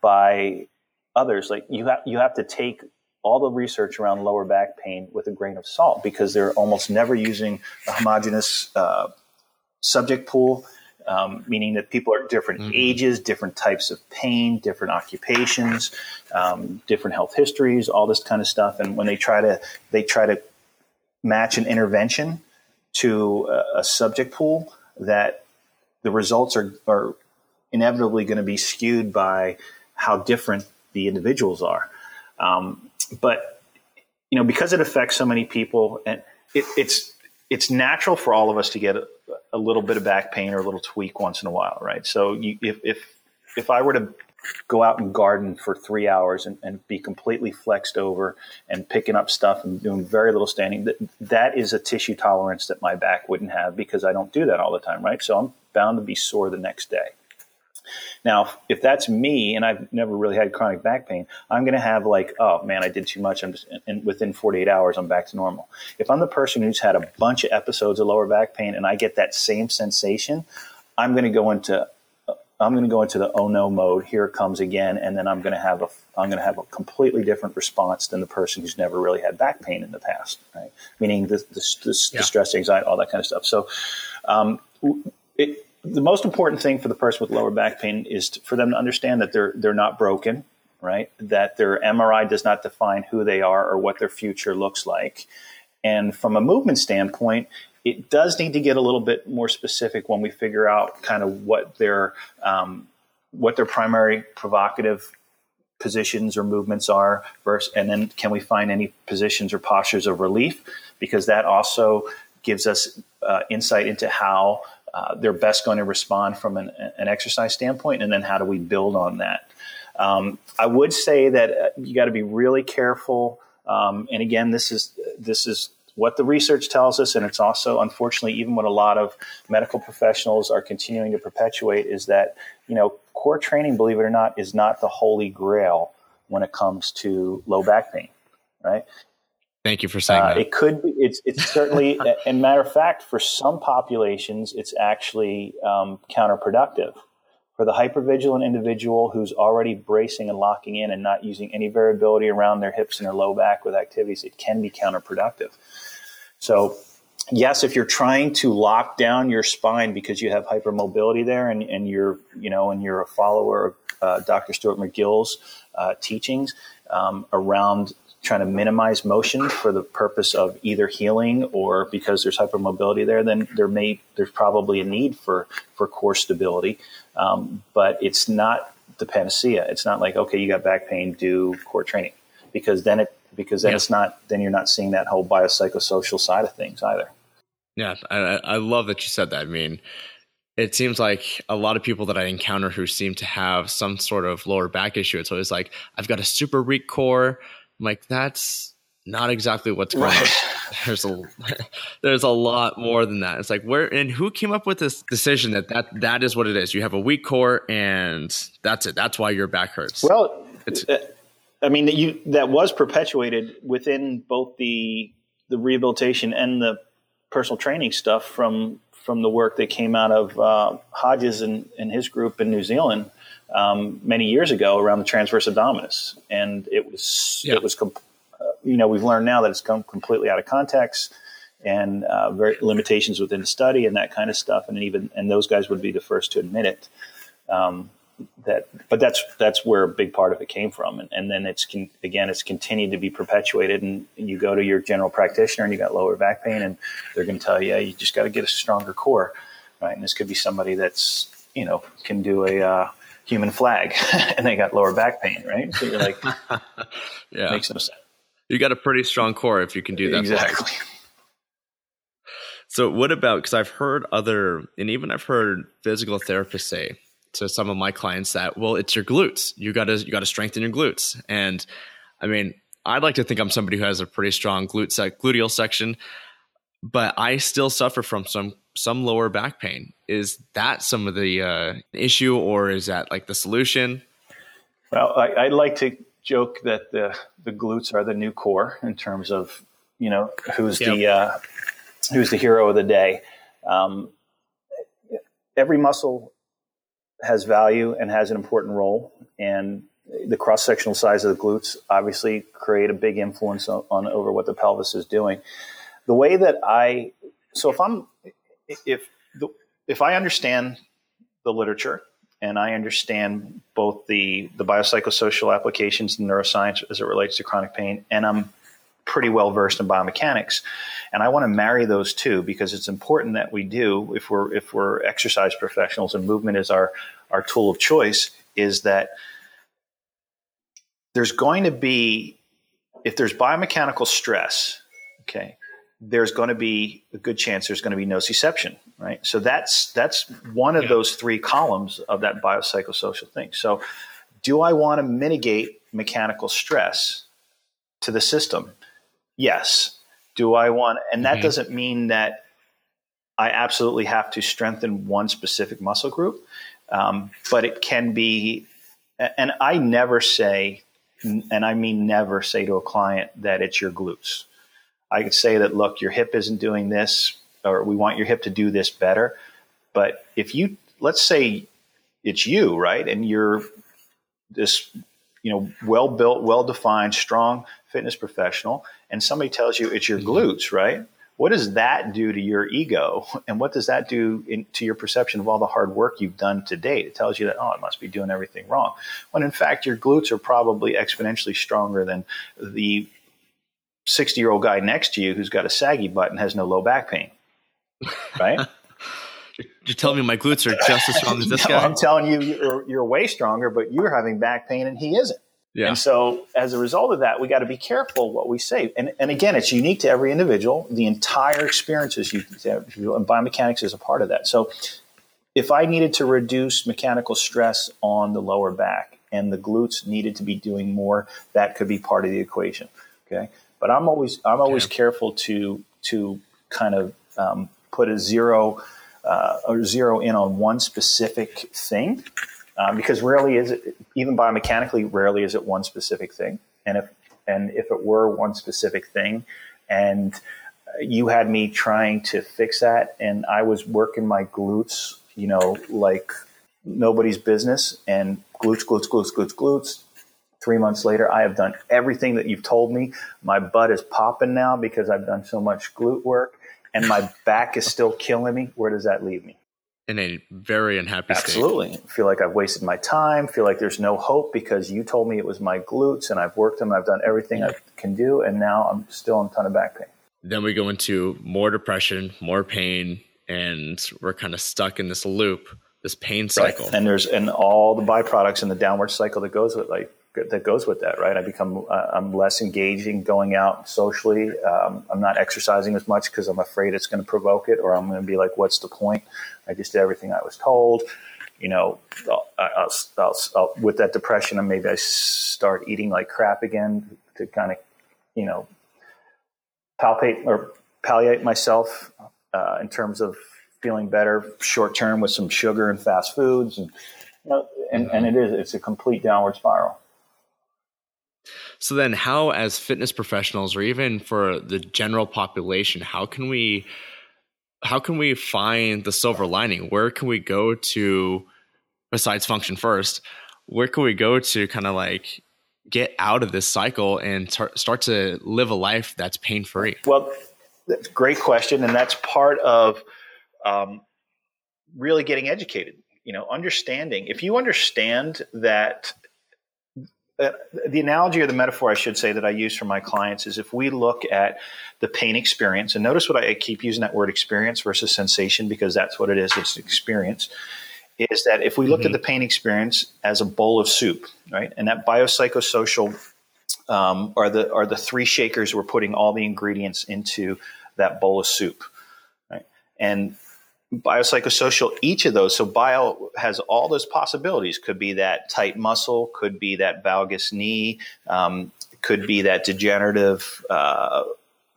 by others. Like you have to take all the research around lower back pain with a grain of salt because they're almost never using a homogeneous subject pool. Meaning that people are different ages, different types of pain, different occupations, different health histories, all this kind of stuff. And when they try to match an intervention to a subject pool, that the results are inevitably going to be skewed by how different the individuals are. But, you know, because it affects so many people, and it's natural for all of us to get a little bit of back pain or a little tweak once in a while, right? So if I were to go out and garden for 3 hours and be completely flexed over and picking up stuff and doing very little standing, that is a tissue tolerance that my back wouldn't have because I don't do that all the time, right? So I'm bound to be sore the next day. Now, if that's me and I've never really had chronic back pain, I'm going to have like, oh man, I did too much. And within 48 hours, I'm back to normal. If I'm the person who's had a bunch of episodes of lower back pain and I get that same sensation, I'm going to go into the oh no mode. Here it comes again, and then I'm going to have a completely different response than the person who's never really had back pain in the past, right? Meaning the stress, anxiety, all that kind of stuff. So, the most important thing for the person with lower back pain is for them to understand that they're not broken, right? That their MRI does not define who they are or what their future looks like. And from a movement standpoint, it does need to get a little bit more specific when we figure out kind of what their primary provocative positions or movements are versus, and then can we find any positions or postures of relief? Because that also gives us insight into how they're best going to respond from an exercise standpoint, and then how do we build on that? I would say that you got to be really careful. And again, this is what the research tells us, and it's also, unfortunately, even what a lot of medical professionals are continuing to perpetuate is that, you know, core training, believe it or not, is not the holy grail when it comes to low back pain, right? Thank you for saying that. It could be. It's certainly, and matter of fact, for some populations, it's actually counterproductive. For the hypervigilant individual who's already bracing and locking in and not using any variability around their hips and their low back with activities, it can be counterproductive. So, yes, if you're trying to lock down your spine because you have hypermobility there, and you're, you know, and you're a follower of Dr. Stuart McGill's teachings around trying to minimize motion for the purpose of either healing or because there's hypermobility there, then there's probably a need for core stability. But it's not the panacea. It's not like, okay, you got back pain, do core training, because then it's not, then you're not seeing that whole biopsychosocial side of things either. Yeah. I love that you said that. I mean, it seems like a lot of people that I encounter who seem to have some sort of lower back issue, it's always like, I've got a super weak core. I'm like, that's not exactly what's going on. There's a lot more than that. It's like, where and who came up with this decision that is what it is? You have a weak core, and that's it. That's why your back hurts. Well, it's I mean, that was perpetuated within both the rehabilitation and the personal training stuff from the work that came out of Hodges and his group in New Zealand many years ago around the transverse abdominis. And we've learned now that it's come completely out of context and very limitations within the study and that kind of stuff. And those guys would be the first to admit it. But that's where a big part of it came from. And then it's continued to be perpetuated, and you go to your general practitioner and you got lower back pain and they're going to tell you, yeah, you just got to get a stronger core. Right. And this could be somebody that's, can do a, human flag and they got lower back pain. Right. So you're like, yeah, makes no sense. You got a pretty strong core if you can do that. Exactly. Flag. So what about, because I've heard I've heard physical therapists say to some of my clients that, well, it's your glutes. You got to strengthen your glutes. And I mean, I'd like to think I'm somebody who has a pretty strong gluteal section, but I still suffer from some lower back pain. Is that some of the issue, or is that like the solution? Well, I'd like to joke that the glutes are the new core in terms of, who's the hero of the day. Every muscle has value and has an important role, and the cross-sectional size of the glutes obviously create a big influence on over what the pelvis is doing. The way that if I understand the literature and I understand both the biopsychosocial applications in neuroscience as it relates to chronic pain, and I'm pretty well versed in biomechanics, and I want to marry those two, because it's important that we do, if we're exercise professionals and movement is our tool of choice, is that there's going to be, if there's biomechanical stress, okay, there's going to be a good chance there's going to be nociception, right? So that's one of those three columns of that biopsychosocial thing. So do I want to mitigate mechanical stress to the system? Yes. Do I want, and that doesn't mean that I absolutely have to strengthen one specific muscle group, but it can be, and I never say, and I mean never say to a client that it's your glutes. I could say that, look, your hip isn't doing this, or we want your hip to do this better. But if you, let's say it's you, right? And you're this, well-built, well-defined, strong fitness professional, and somebody tells you it's your glutes, right? What does that do to your ego? And what does that do to your perception of all the hard work you've done to date? It tells you that, oh, I must be doing everything wrong. When in fact, your glutes are probably exponentially stronger than the 60-year-old guy next to you who's got a saggy butt and has no low back pain, right? You're telling me my glutes are just as strong as this guy? I'm telling you, you're way stronger, but you're having back pain and he isn't. Yeah. And so as a result of that, we got to be careful what we say. And again, it's unique to every individual. The entire experience is unique to every individual, and biomechanics is a part of that. So if I needed to reduce mechanical stress on the lower back and the glutes needed to be doing more, that could be part of the equation. Okay. But I'm always careful to kind of put a zero in on one specific thing, because rarely is it one specific thing. And if it were one specific thing, and you had me trying to fix that, and I was working my glutes, like nobody's business, and glutes. 3 months later, I have done everything that you've told me. My butt is popping now because I've done so much glute work, and my back is still killing me. Where does that leave me? In a very unhappy state. Absolutely. I feel like I've wasted my time. Feel like there's no hope because you told me it was my glutes, and I've worked them. I've done everything I can do, and now I'm still in a ton of back pain. Then we go into more depression, more pain, and we're kind of stuck in this loop, this pain cycle. Right. And there's all the byproducts and the downward cycle that goes with like. That goes with that, right? I'm less engaging going out socially. I'm not exercising as much because I'm afraid it's going to provoke it, or I'm going to be like, what's the point? I just did everything I was told. I'll with that depression, and maybe I start eating like crap again to kind of, palliate myself in terms of feeling better short term with some sugar and fast foods, and it's a complete downward spiral. So then how, as fitness professionals, or even for the general population, how can we find the silver lining? Where can we go to, besides Function First, where can we go to kind of like get out of this cycle and start to live a life that's pain-free? Well, that's a great question. And that's part of really getting educated, understanding. If you understand that, the analogy or the metaphor I should say that I use for my clients is if we look at the pain experience, and notice what I keep using that word experience versus sensation, because that's what it is. It's experience. Is that if we look at the pain experience as a bowl of soup, right? And that biopsychosocial are the three shakers we're putting all the ingredients into that bowl of soup, right? And biopsychosocial, each of those. So bio has all those possibilities. Could be that tight muscle, could be that valgus knee, could be that degenerative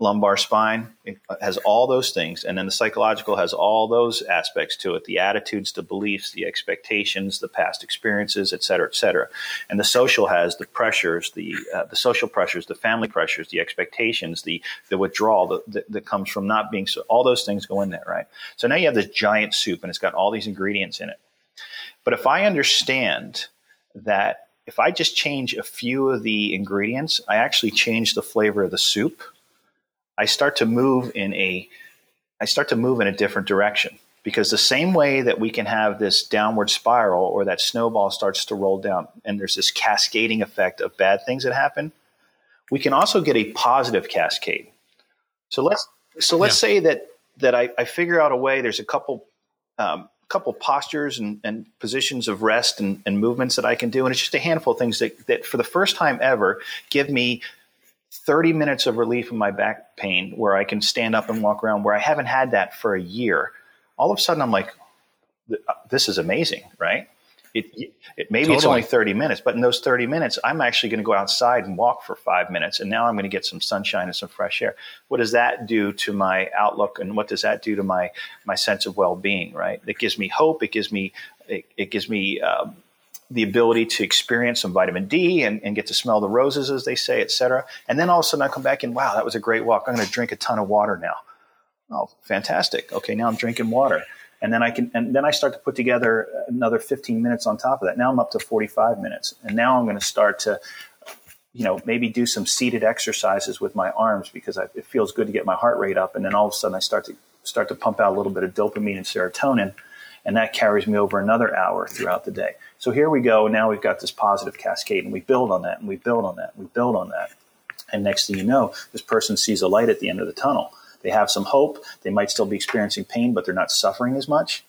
lumbar spine. It has all those things. And then the psychological has all those aspects to it, the attitudes, the beliefs, the expectations, the past experiences, et cetera, et cetera. And the social has the pressures, the social pressures, the family pressures, the expectations, the withdrawal that comes from not being, so all those things go in there, right? So now you have this giant soup and it's got all these ingredients in it. But if I understand that if I just change a few of the ingredients, I actually change the flavor of the soup, I start to move in a different direction, because the same way that we can have this downward spiral or that snowball starts to roll down and there's this cascading effect of bad things that happen, we can also get a positive cascade. So let's say that I figure out a way. There's a couple postures and positions of rest and movements that I can do, and it's just a handful of things that for the first time ever give me 30 minutes of relief in my back pain, where I can stand up and walk around, where I haven't had that for a year. All of a sudden I'm like, this is amazing, right? Maybe it's only 30 minutes, but in those 30 minutes, I'm actually going to go outside and walk for 5 minutes. And now I'm going to get some sunshine and some fresh air. What does that do to my outlook? And what does that do to my sense of well-being, right? It gives me hope. It gives me the ability to experience some vitamin D and get to smell the roses, as they say, et cetera. And then all of a sudden I come back and, wow, that was a great walk. I'm going to drink a ton of water now. Oh, fantastic. Okay, now I'm drinking water. And then I start to put together another 15 minutes on top of that. Now I'm up to 45 minutes. And now I'm going to start to, maybe do some seated exercises with my arms, because it feels good to get my heart rate up. And then all of a sudden I start to pump out a little bit of dopamine and serotonin. And that carries me over another hour throughout the day. So here we go. Now we've got this positive cascade, and we build on that, and we build on that, and we build on that. And next thing you know, this person sees a light at the end of the tunnel. They have some hope. They might still be experiencing pain, but they're not suffering as much.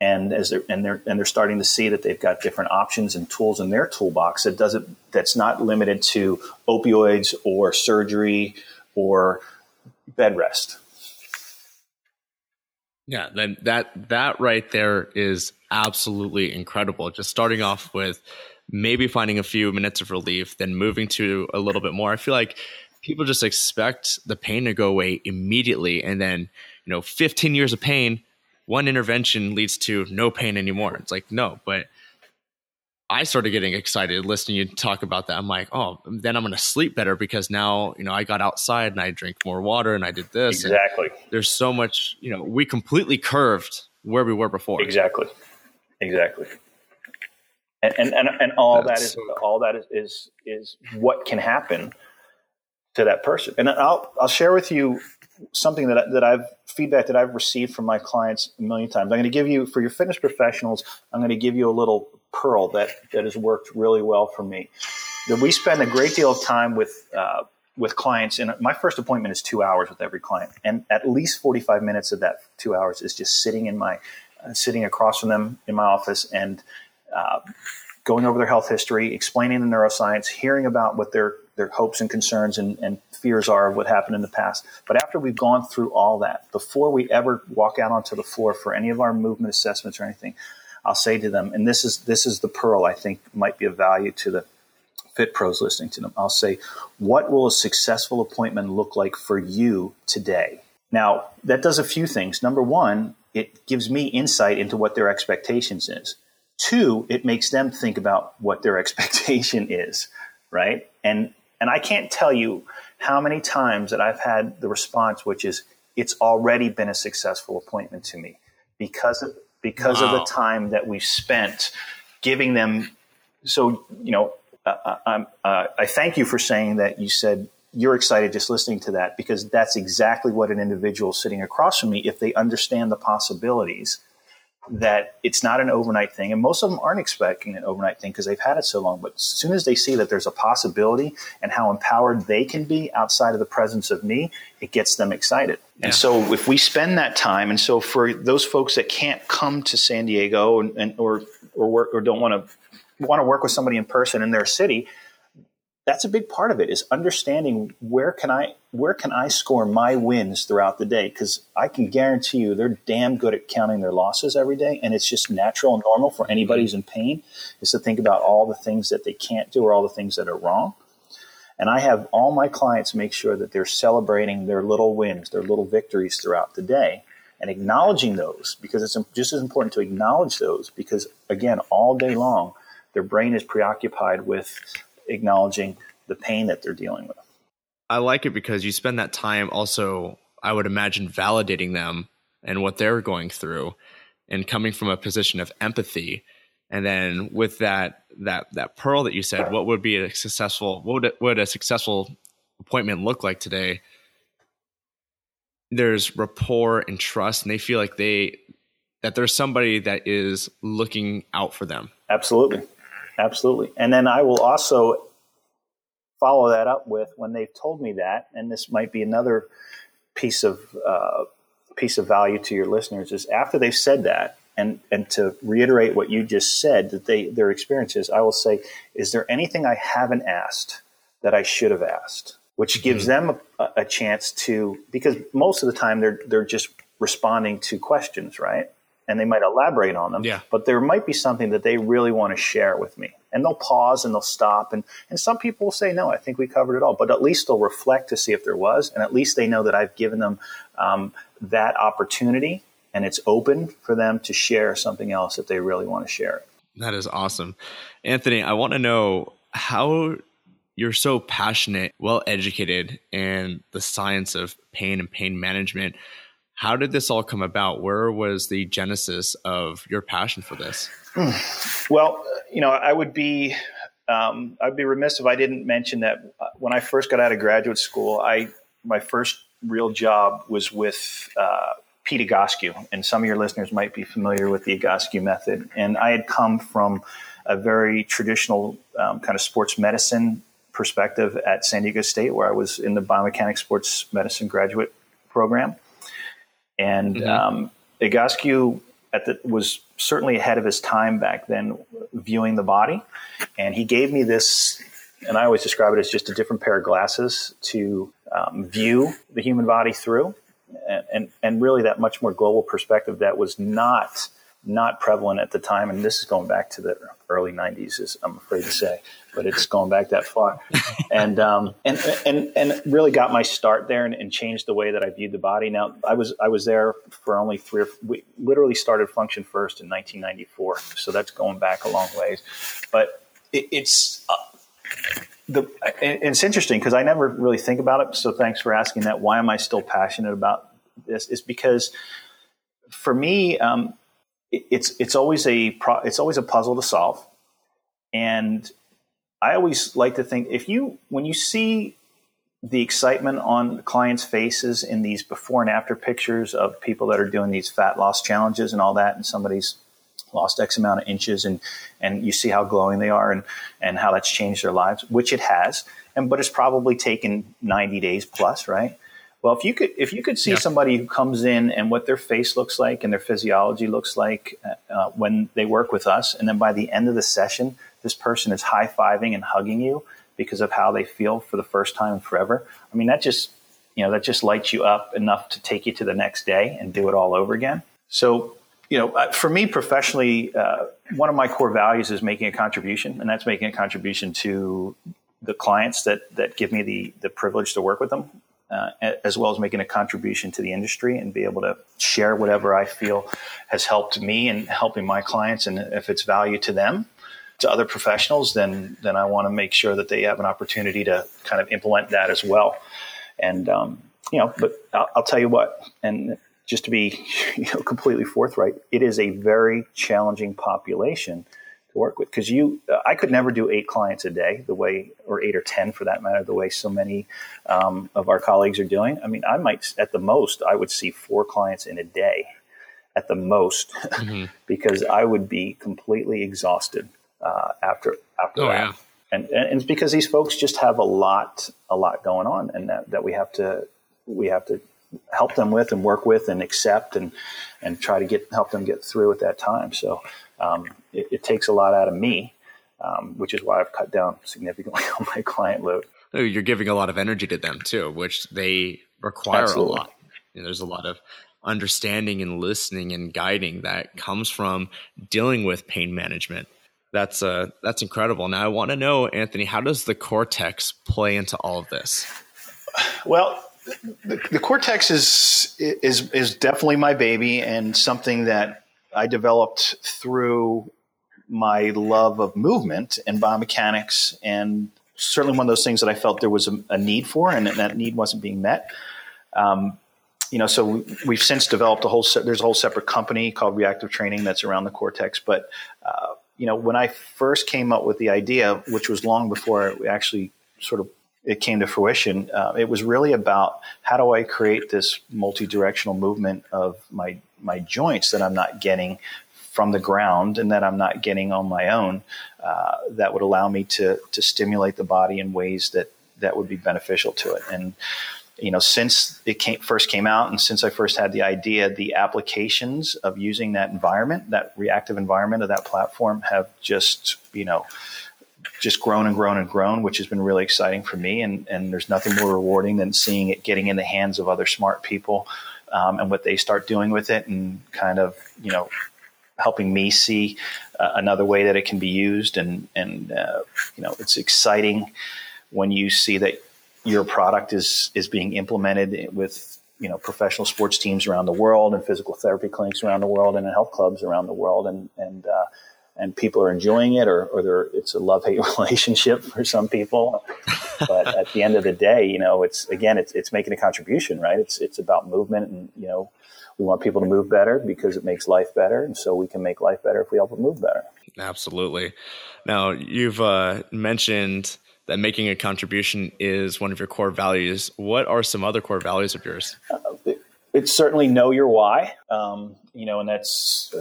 And they're starting to see that they've got different options and tools in their toolbox that's not limited to opioids or surgery or bed rest. Yeah, then that right there is absolutely incredible. Just starting off with maybe finding a few minutes of relief, then moving to a little bit more. I feel like people just expect the pain to go away immediately, and then 15 years of pain, one intervention leads to no pain anymore. It's like, no, but I started getting excited listening to you talk about that. I'm like, oh, then I'm going to sleep better because now, I got outside and I drink more water and I did this. Exactly. There's so much, we completely curved where we were before. Exactly. And all that is what can happen to that person. And I'll share with you something that I've received from my clients a million times. I'm going to give you, for your fitness professionals, I'm going to give you a little pearl that has worked really well for me. That we spend a great deal of time with clients, and my first appointment is 2 hours with every client, and at least 45 minutes of that 2 hours is just sitting across from them in my office and going over their health history, explaining the neuroscience, hearing about what their hopes and concerns and fears are of what happened in the past. But after we've gone through all that, before we ever walk out onto the floor for any of our movement assessments or anything, I'll say to them, and this is the pearl I think might be of value to the fit pros listening to them. I'll say, what will a successful appointment look like for you today? Now, that does a few things. Number one, it gives me insight into what their expectations is. Two, it makes them think about what their expectation is, right? And And I can't tell you how many times that I've had the response, which is, it's already been a successful appointment to me because of the time that we've spent giving them. So, I thank you for saying that. You said you're excited just listening to that, because that's exactly what an individual sitting across from me, if they understand the possibilities, that it's not an overnight thing. And most of them aren't expecting an overnight thing because they've had it so long. But as soon as they see that there's a possibility and how empowered they can be outside of the presence of me, it gets them excited. Yeah. And so if we spend that time, and so for those folks that can't come to San Diego or don't want to work with somebody in person in their city, that's a big part of it, is understanding where can I score my wins throughout the day, because I can guarantee you they're damn good at counting their losses every day, and it's just natural and normal for anybody who's in pain is to think about all the things that they can't do or all the things that are wrong. And I have all my clients make sure that they're celebrating their little wins, their little victories throughout the day, and acknowledging those, because it's just as important to acknowledge those, because again, all day long their brain is preoccupied with acknowledging the pain that they're dealing with. I like it because you spend that time also, I would imagine, validating them and what they're going through and coming from a position of empathy. And then with that pearl that you said, what would a successful appointment look like today? There's rapport and trust, and they feel like that there's somebody that is looking out for them. Absolutely. Absolutely. And then I will also follow that up with, when they've told me that, and this might be another piece of value to your listeners, is after they've said that, and to reiterate what you just said, that their experiences, I will say, is there anything I haven't asked that I should have asked? Which gives them a chance to, because most of the time they're just responding to questions, right? And they might elaborate on them, but there might be something that they really want to share with me. And they'll pause and they'll stop. And some people will say, no, I think we covered it all. But at least they'll reflect to see if there was. And at least they know that I've given them that opportunity, and it's open for them to share something else if they really want to share it. That is awesome. Anthony, I want to know how you're so passionate, well-educated in the science of pain and pain management. How did this all come about? Where was the genesis of your passion for this? Well, I would be I'd be remiss if I didn't mention that when I first got out of graduate school, my first real job was with Pete Egoscue. And some of your listeners might be familiar with the Egoscue method. And I had come from a very traditional kind of sports medicine perspective at San Diego State, where I was in the biomechanics sports medicine graduate program. And Egoscue was certainly ahead of his time back then, viewing the body. And he gave me this, and I always describe it as just a different pair of glasses to view the human body through. And really that much more global perspective that was not prevalent at the time. And this is going back to the early 90s, as I'm afraid to say, but it's going back that far. And really got my start there and changed the way that I viewed the body. Now I was there for only we literally started Function First in 1994. So that's going back a long ways, but it's interesting because I never really think about it. So thanks for asking that. Why am I still passionate about this? It's because for me, it's always a puzzle to solve, and I always like to think when you see the excitement on clients' faces in these before and after pictures of people that are doing these fat loss challenges and all that, and somebody's lost X amount of inches, and you see how glowing they are and how that's changed their lives, which it has, but it's probably taken 90 days plus, right? Well, if you could see somebody who comes in and what their face looks like and their physiology looks like when they work with us, and then by the end of the session, this person is high-fiving and hugging you because of how they feel for the first time in forever. I mean, that just lights you up enough to take you to the next day and do it all over again. So, for me professionally, one of my core values is making a contribution, and that's making a contribution to the clients that give me the privilege to work with them. As well as making a contribution to the industry and be able to share whatever I feel has helped me and helping my clients, and if it's value to them, to other professionals, then I want to make sure that they have an opportunity to kind of implement that as well. And, but I'll tell you what, and just to be completely forthright, it is a very challenging population to work with, because I could never do 8 clients a day the way, or 8 or 10 for that matter, the way so many of our colleagues are doing. I mean, I would see 4 clients in a day at the most, mm-hmm. because I would be completely exhausted after that. Yeah. And it's because these folks just have a lot going on, and that we have to help them with and work with and accept and try to help them get through at that time. So it takes a lot out of me, which is why I've cut down significantly on my client load. You're giving a lot of energy to them too, which they require. Absolutely. A lot. There's a lot of understanding and listening and guiding that comes from dealing with pain management. That's incredible. Now I want to know, Anthony, how does the Core-Tex play into all of this? Well, the Core-Tex is definitely my baby, and something that I developed through my love of movement and biomechanics, and certainly one of those things that I felt there was a need for, and that need wasn't being met. So we've since developed there's a whole separate company called Reactive Training that's around the Core-Tex. But when I first came up with the idea, which was long before it actually it came to fruition, it was really about how do I create this multi-directional movement of my joints that I'm not getting from the ground and that I'm not getting on my own, that would allow me to stimulate the body in ways that would be beneficial to it. And since it first came out, and since I first had the idea, the applications of using that environment, that reactive environment of that platform, have just grown and grown and grown, which has been really exciting for me. And there's nothing more rewarding than seeing it getting in the hands of other smart people, and what they start doing with it, and kind of, helping me see another way that it can be used. And it's exciting when you see that your product is being implemented with, professional sports teams around the world, and physical therapy clinics around the world, and in health clubs around the world. And people are enjoying it, or it's a love-hate relationship for some people. But at the end of the day, it's making a contribution, right? It's about movement, and, we want people to move better because it makes life better. And so we can make life better if we help them move better. Absolutely. Now, you've mentioned that making a contribution is one of your core values. What are some other core values of yours? It's certainly know your why, and that's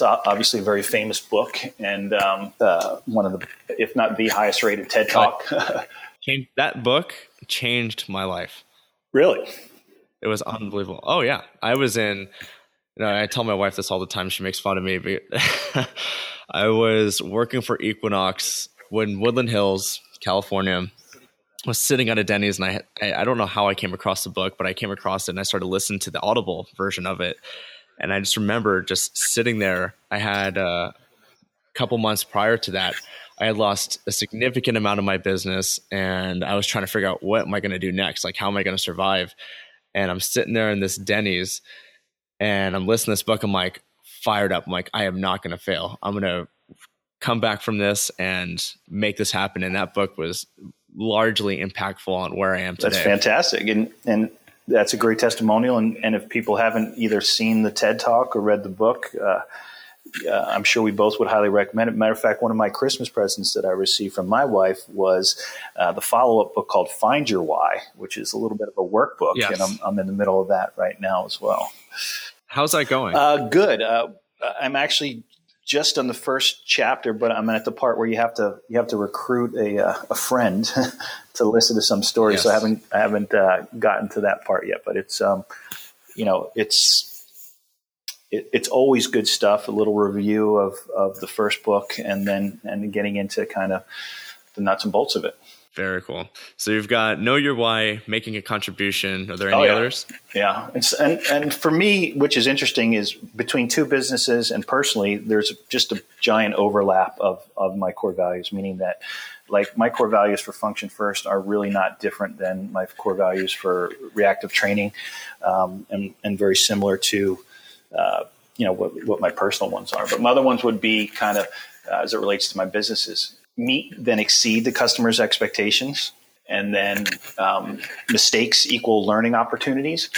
obviously a very famous book, and one of the, if not the highest rated TED Talk. That book changed my life. Really? It was unbelievable. Oh yeah. I was in, I tell my wife this all the time. She makes fun of me, but I was working for Equinox when Woodland Hills, California. I was sitting at a Denny's, and I don't know how I came across the book, but I came across it, and I started listening to the Audible version of it. And I just remember just sitting there. I had a couple months prior to that, I had lost a significant amount of my business, and I was trying to figure out, what am I going to do next? Like, how am I going to survive? And I'm sitting there in this Denny's, and I'm listening to this book. I'm like fired up. I'm like, I am not going to fail. I'm going to come back from this and make this happen. And that book was largely impactful on where I am today. That's fantastic. And that's a great testimonial. And if people haven't either seen the TED Talk or read the book, I'm sure we both would highly recommend it. Matter of fact, one of my Christmas presents that I received from my wife was the follow-up book called Find Your Why, which is a little bit of a workbook. Yes. And I'm in the middle of that right now as well. How's that going? Good. I'm actually just on the first chapter, but I'm at the part where you have to recruit a friend to listen to some story. Yes. So I haven't gotten to that part yet, but it's it's always good stuff. A little review of the first book, and then getting into kind of the nuts and bolts of it. Very cool. So you've got know your why, making a contribution. Are there any others? Yeah. And for me, which is interesting, is between two businesses and personally, there's just a giant overlap of my core values, meaning that like my core values for Function First are really not different than my core values for Reactive Training, and very similar to what my personal ones are. But my other ones would be kind of as it relates to my businesses. Meet, then exceed the customer's expectations. And then mistakes equal learning opportunities.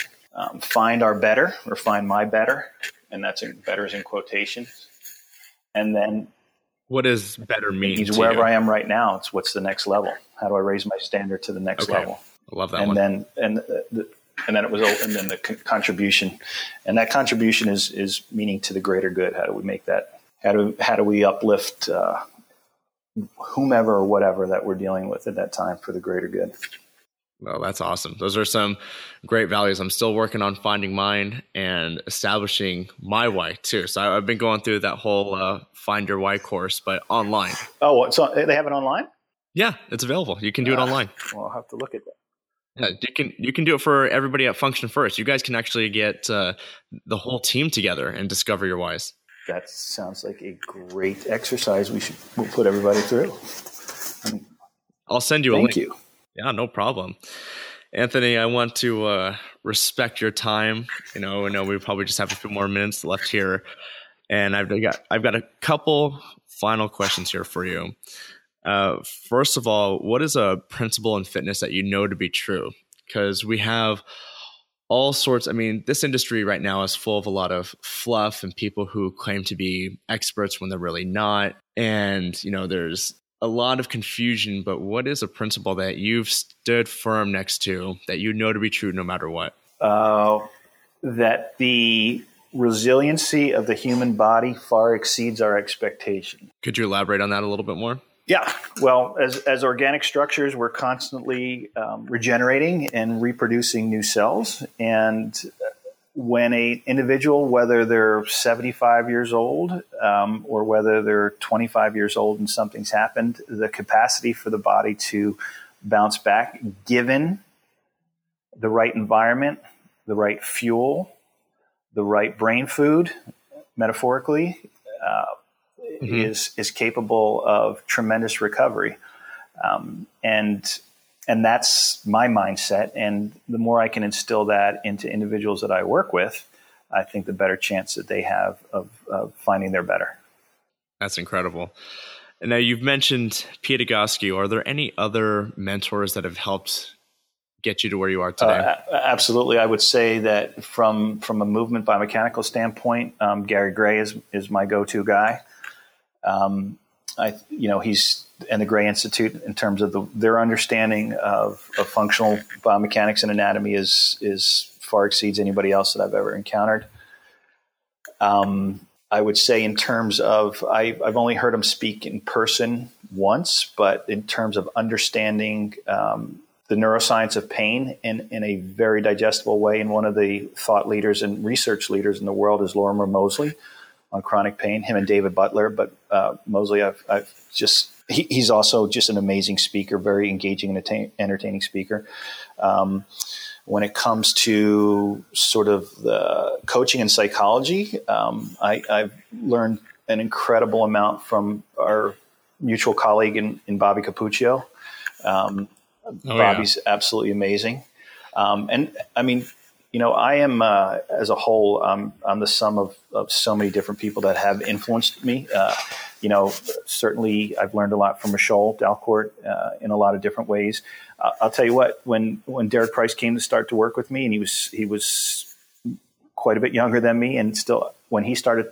Find our better, or find my better. And that's in, better is in quotations. And then, what does better mean? It's wherever I am right now. It's what's the next level. How do I raise my standard to the next level? I love that. And then the contribution, and that contribution is meaning to the greater good. How do we make that? How do we uplift whomever or whatever that we're dealing with at that time for the greater good? Well, that's awesome. Those are some great values. I'm still working on finding mine and establishing my why too. So I've been going through that whole Find Your Why course, but online. Oh, so they have it online? Yeah, it's available. You can do it online. Well, I'll have to look at that. Yeah, you can do it for everybody at Function First. You guys can actually get the whole team together and discover your whys. That sounds like a great exercise. We'll put everybody through. I'll send you a link. Thank you. Yeah, no problem. Anthony, I want to respect your time. You know, I know we probably just have a few more minutes left here, and I've got a couple final questions here for you. First of all, what is a principle in fitness that you know to be true? Because we have all sorts. I mean, this industry right now is full of a lot of fluff and people who claim to be experts when they're really not. And, you know, there's a lot of confusion, but what is a principle that you've stood firm next to that you know to be true no matter what? That the resiliency of the human body far exceeds our expectation. Could you elaborate on that a little bit more? Yeah. Well, as organic structures, we're constantly regenerating and reproducing new cells. And when an individual, whether they're 75 years old or whether they're 25 years old and something's happened, the capacity for the body to bounce back, given the right environment, the right fuel, the right brain food, metaphorically, is capable of tremendous recovery. And that's my mindset. And the more I can instill that into individuals that I work with, I think the better chance that they have of finding their better. That's incredible. And now you've mentioned Pete Egoscue. Are there any other mentors that have helped get you to where you are today? Absolutely. I would say that from a movement biomechanical standpoint, Gary Gray is my go-to guy. He's and the Gray Institute in terms of their understanding of functional biomechanics and anatomy is far exceeds anybody else that I've ever encountered. I would say in terms of, I've only heard him speak in person once, but in terms of understanding the neuroscience of pain in a very digestible way, and one of the thought leaders and research leaders in the world is Lorimer Moseley on chronic pain, him and David Butler, but Moseley, he's also just an amazing speaker, very engaging and entertaining speaker. When it comes to sort of the coaching and psychology, I've learned an incredible amount from our mutual colleague in Bobby Capuccio. Bobby's absolutely amazing. I am, as a whole, I'm the sum of so many different people that have influenced me. Certainly I've learned a lot from Michelle Dalcourt in a lot of different ways. I'll tell you what, when Derek Price came to start to work with me, and he was quite a bit younger than me, and still when he started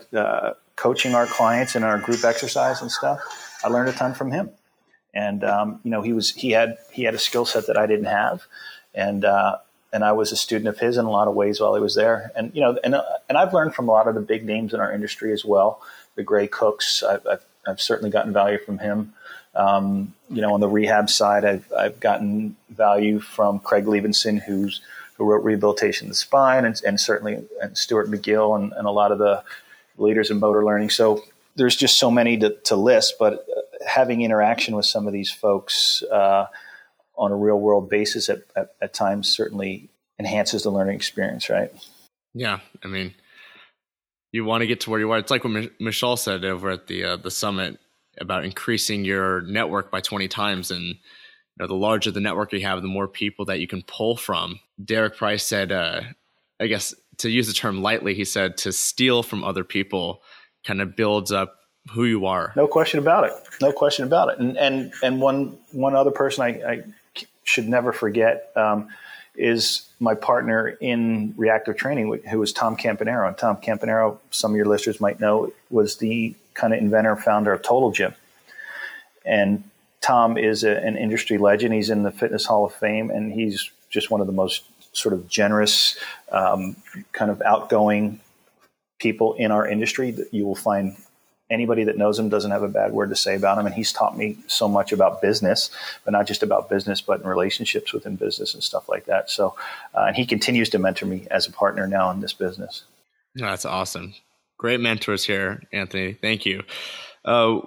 coaching our clients in our group exercise and stuff, I learned a ton from him. And, he had a skill set that I didn't have. And I was a student of his in a lot of ways while he was there. And, and I've learned from a lot of the big names in our industry as well. The Gray Cooks, I've certainly gotten value from him. On the rehab side, I've gotten value from Craig Liebenson, who wrote Rehabilitation of the Spine, and certainly Stuart McGill and a lot of the leaders in motor learning. So there's just so many to list, but having interaction with some of these folks, on a real world basis at times certainly enhances the learning experience, right? Yeah. I mean, you want to get to where you are. It's like what Michelle said over at the summit about increasing your network by 20 times. And the larger the network you have, the more people that you can pull from. Derek Price said, I guess to use the term lightly, he said to steal from other people kind of builds up who you are. No question about it. No question about it. And one other person I should never forget is my partner in Reactive Training, who was Tom Campanaro. And Tom Campanaro, some of your listeners might know, was the kind of inventor and founder of Total Gym. And Tom is an industry legend. He's in the Fitness Hall of Fame, and he's just one of the most sort of generous, kind of outgoing people in our industry. That you will find anybody that knows him doesn't have a bad word to say about him. And he's taught me so much about business, but not just about business, but in relationships within business and stuff like that. So, and he continues to mentor me as a partner now in this business. That's awesome. Great mentors here, Anthony. Thank you.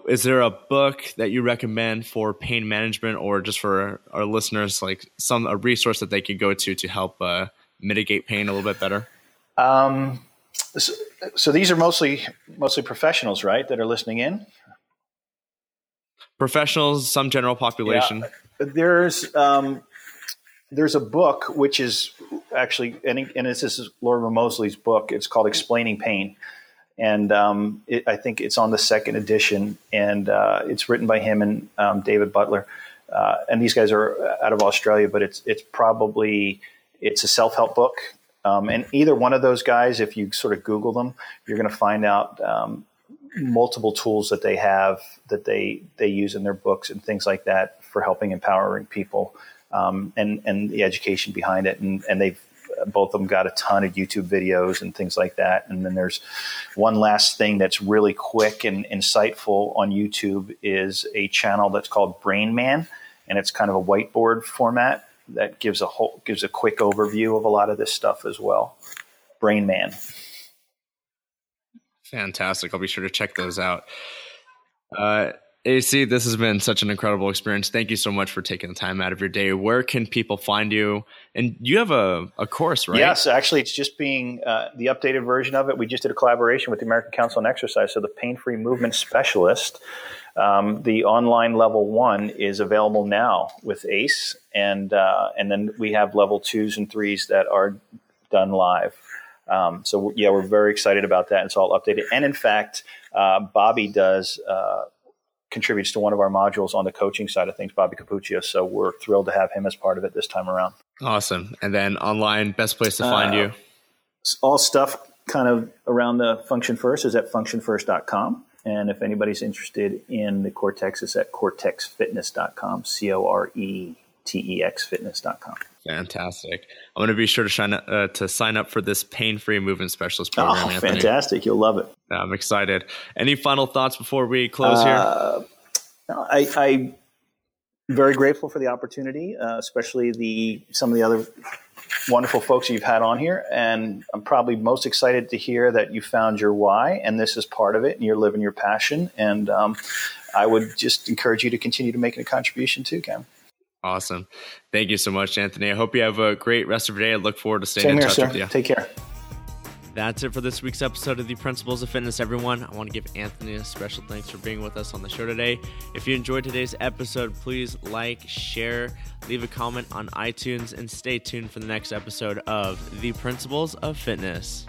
Is there a book that you recommend for pain management, or just for our listeners, like a resource that they could go to help mitigate pain a little bit better? So these are mostly professionals, right, that are listening in? Professionals, some general population. Yeah. There's a book which is actually, and this is Lorimer Moseley's book. It's called Explaining Pain. And I think it's on the second edition, and it's written by him and David Butler. And these guys are out of Australia, but it's probably a self-help book. And either one of those guys, if you sort of Google them, you're going to find out multiple tools that they have that they use in their books and things like that for helping empowering people, and the education behind it. And they've both of them got a ton of YouTube videos and things like that. And then there's one last thing that's really quick and insightful on YouTube is a channel that's called Brain Man. And it's kind of a whiteboard format that gives a quick overview of a lot of this stuff as well. Brain Man. Fantastic. I'll be sure to check those out. AC, this has been such an incredible experience. Thank you so much for taking the time out of your day. Where can people find you? And you have a course, right? Yes, actually, it's just being the updated version of it. We just did a collaboration with the American Council on Exercise. So the Pain Free Movement Specialist, the online level 1 is available now with ACE. And then we have level 2s and 3s that are done live. So, yeah, we're very excited about that. It's all updated. And, in fact, Bobby contributes to one of our modules on the coaching side of things, Bobby Capuccio. So we're thrilled to have him as part of it this time around. Awesome. And then online, best place to find you? All stuff kind of around the Function First is at functionfirst.com. And if anybody's interested in the Core-Tex, it's at cortexfitness.com, cortexfitness.com. Fantastic. I'm going to be sure to sign up for this Pain-Free Movement Specialist program, Anthony. Fantastic. You'll love it. I'm excited. Any final thoughts before we close here? I'm very grateful for the opportunity, especially some of the other wonderful folks you've had on here. And I'm probably most excited to hear that you found your why, and this is part of it, and you're living your passion. And I would just encourage you to continue to make a contribution too, Cam. Awesome. Thank you so much, Anthony. I hope you have a great rest of your day. I look forward to staying in touch with you. Take care. That's it for this week's episode of The Principles of Fitness, everyone. I want to give Anthony a special thanks for being with us on the show today. If you enjoyed today's episode, please like, share, leave a comment on iTunes, and stay tuned for the next episode of The Principles of Fitness.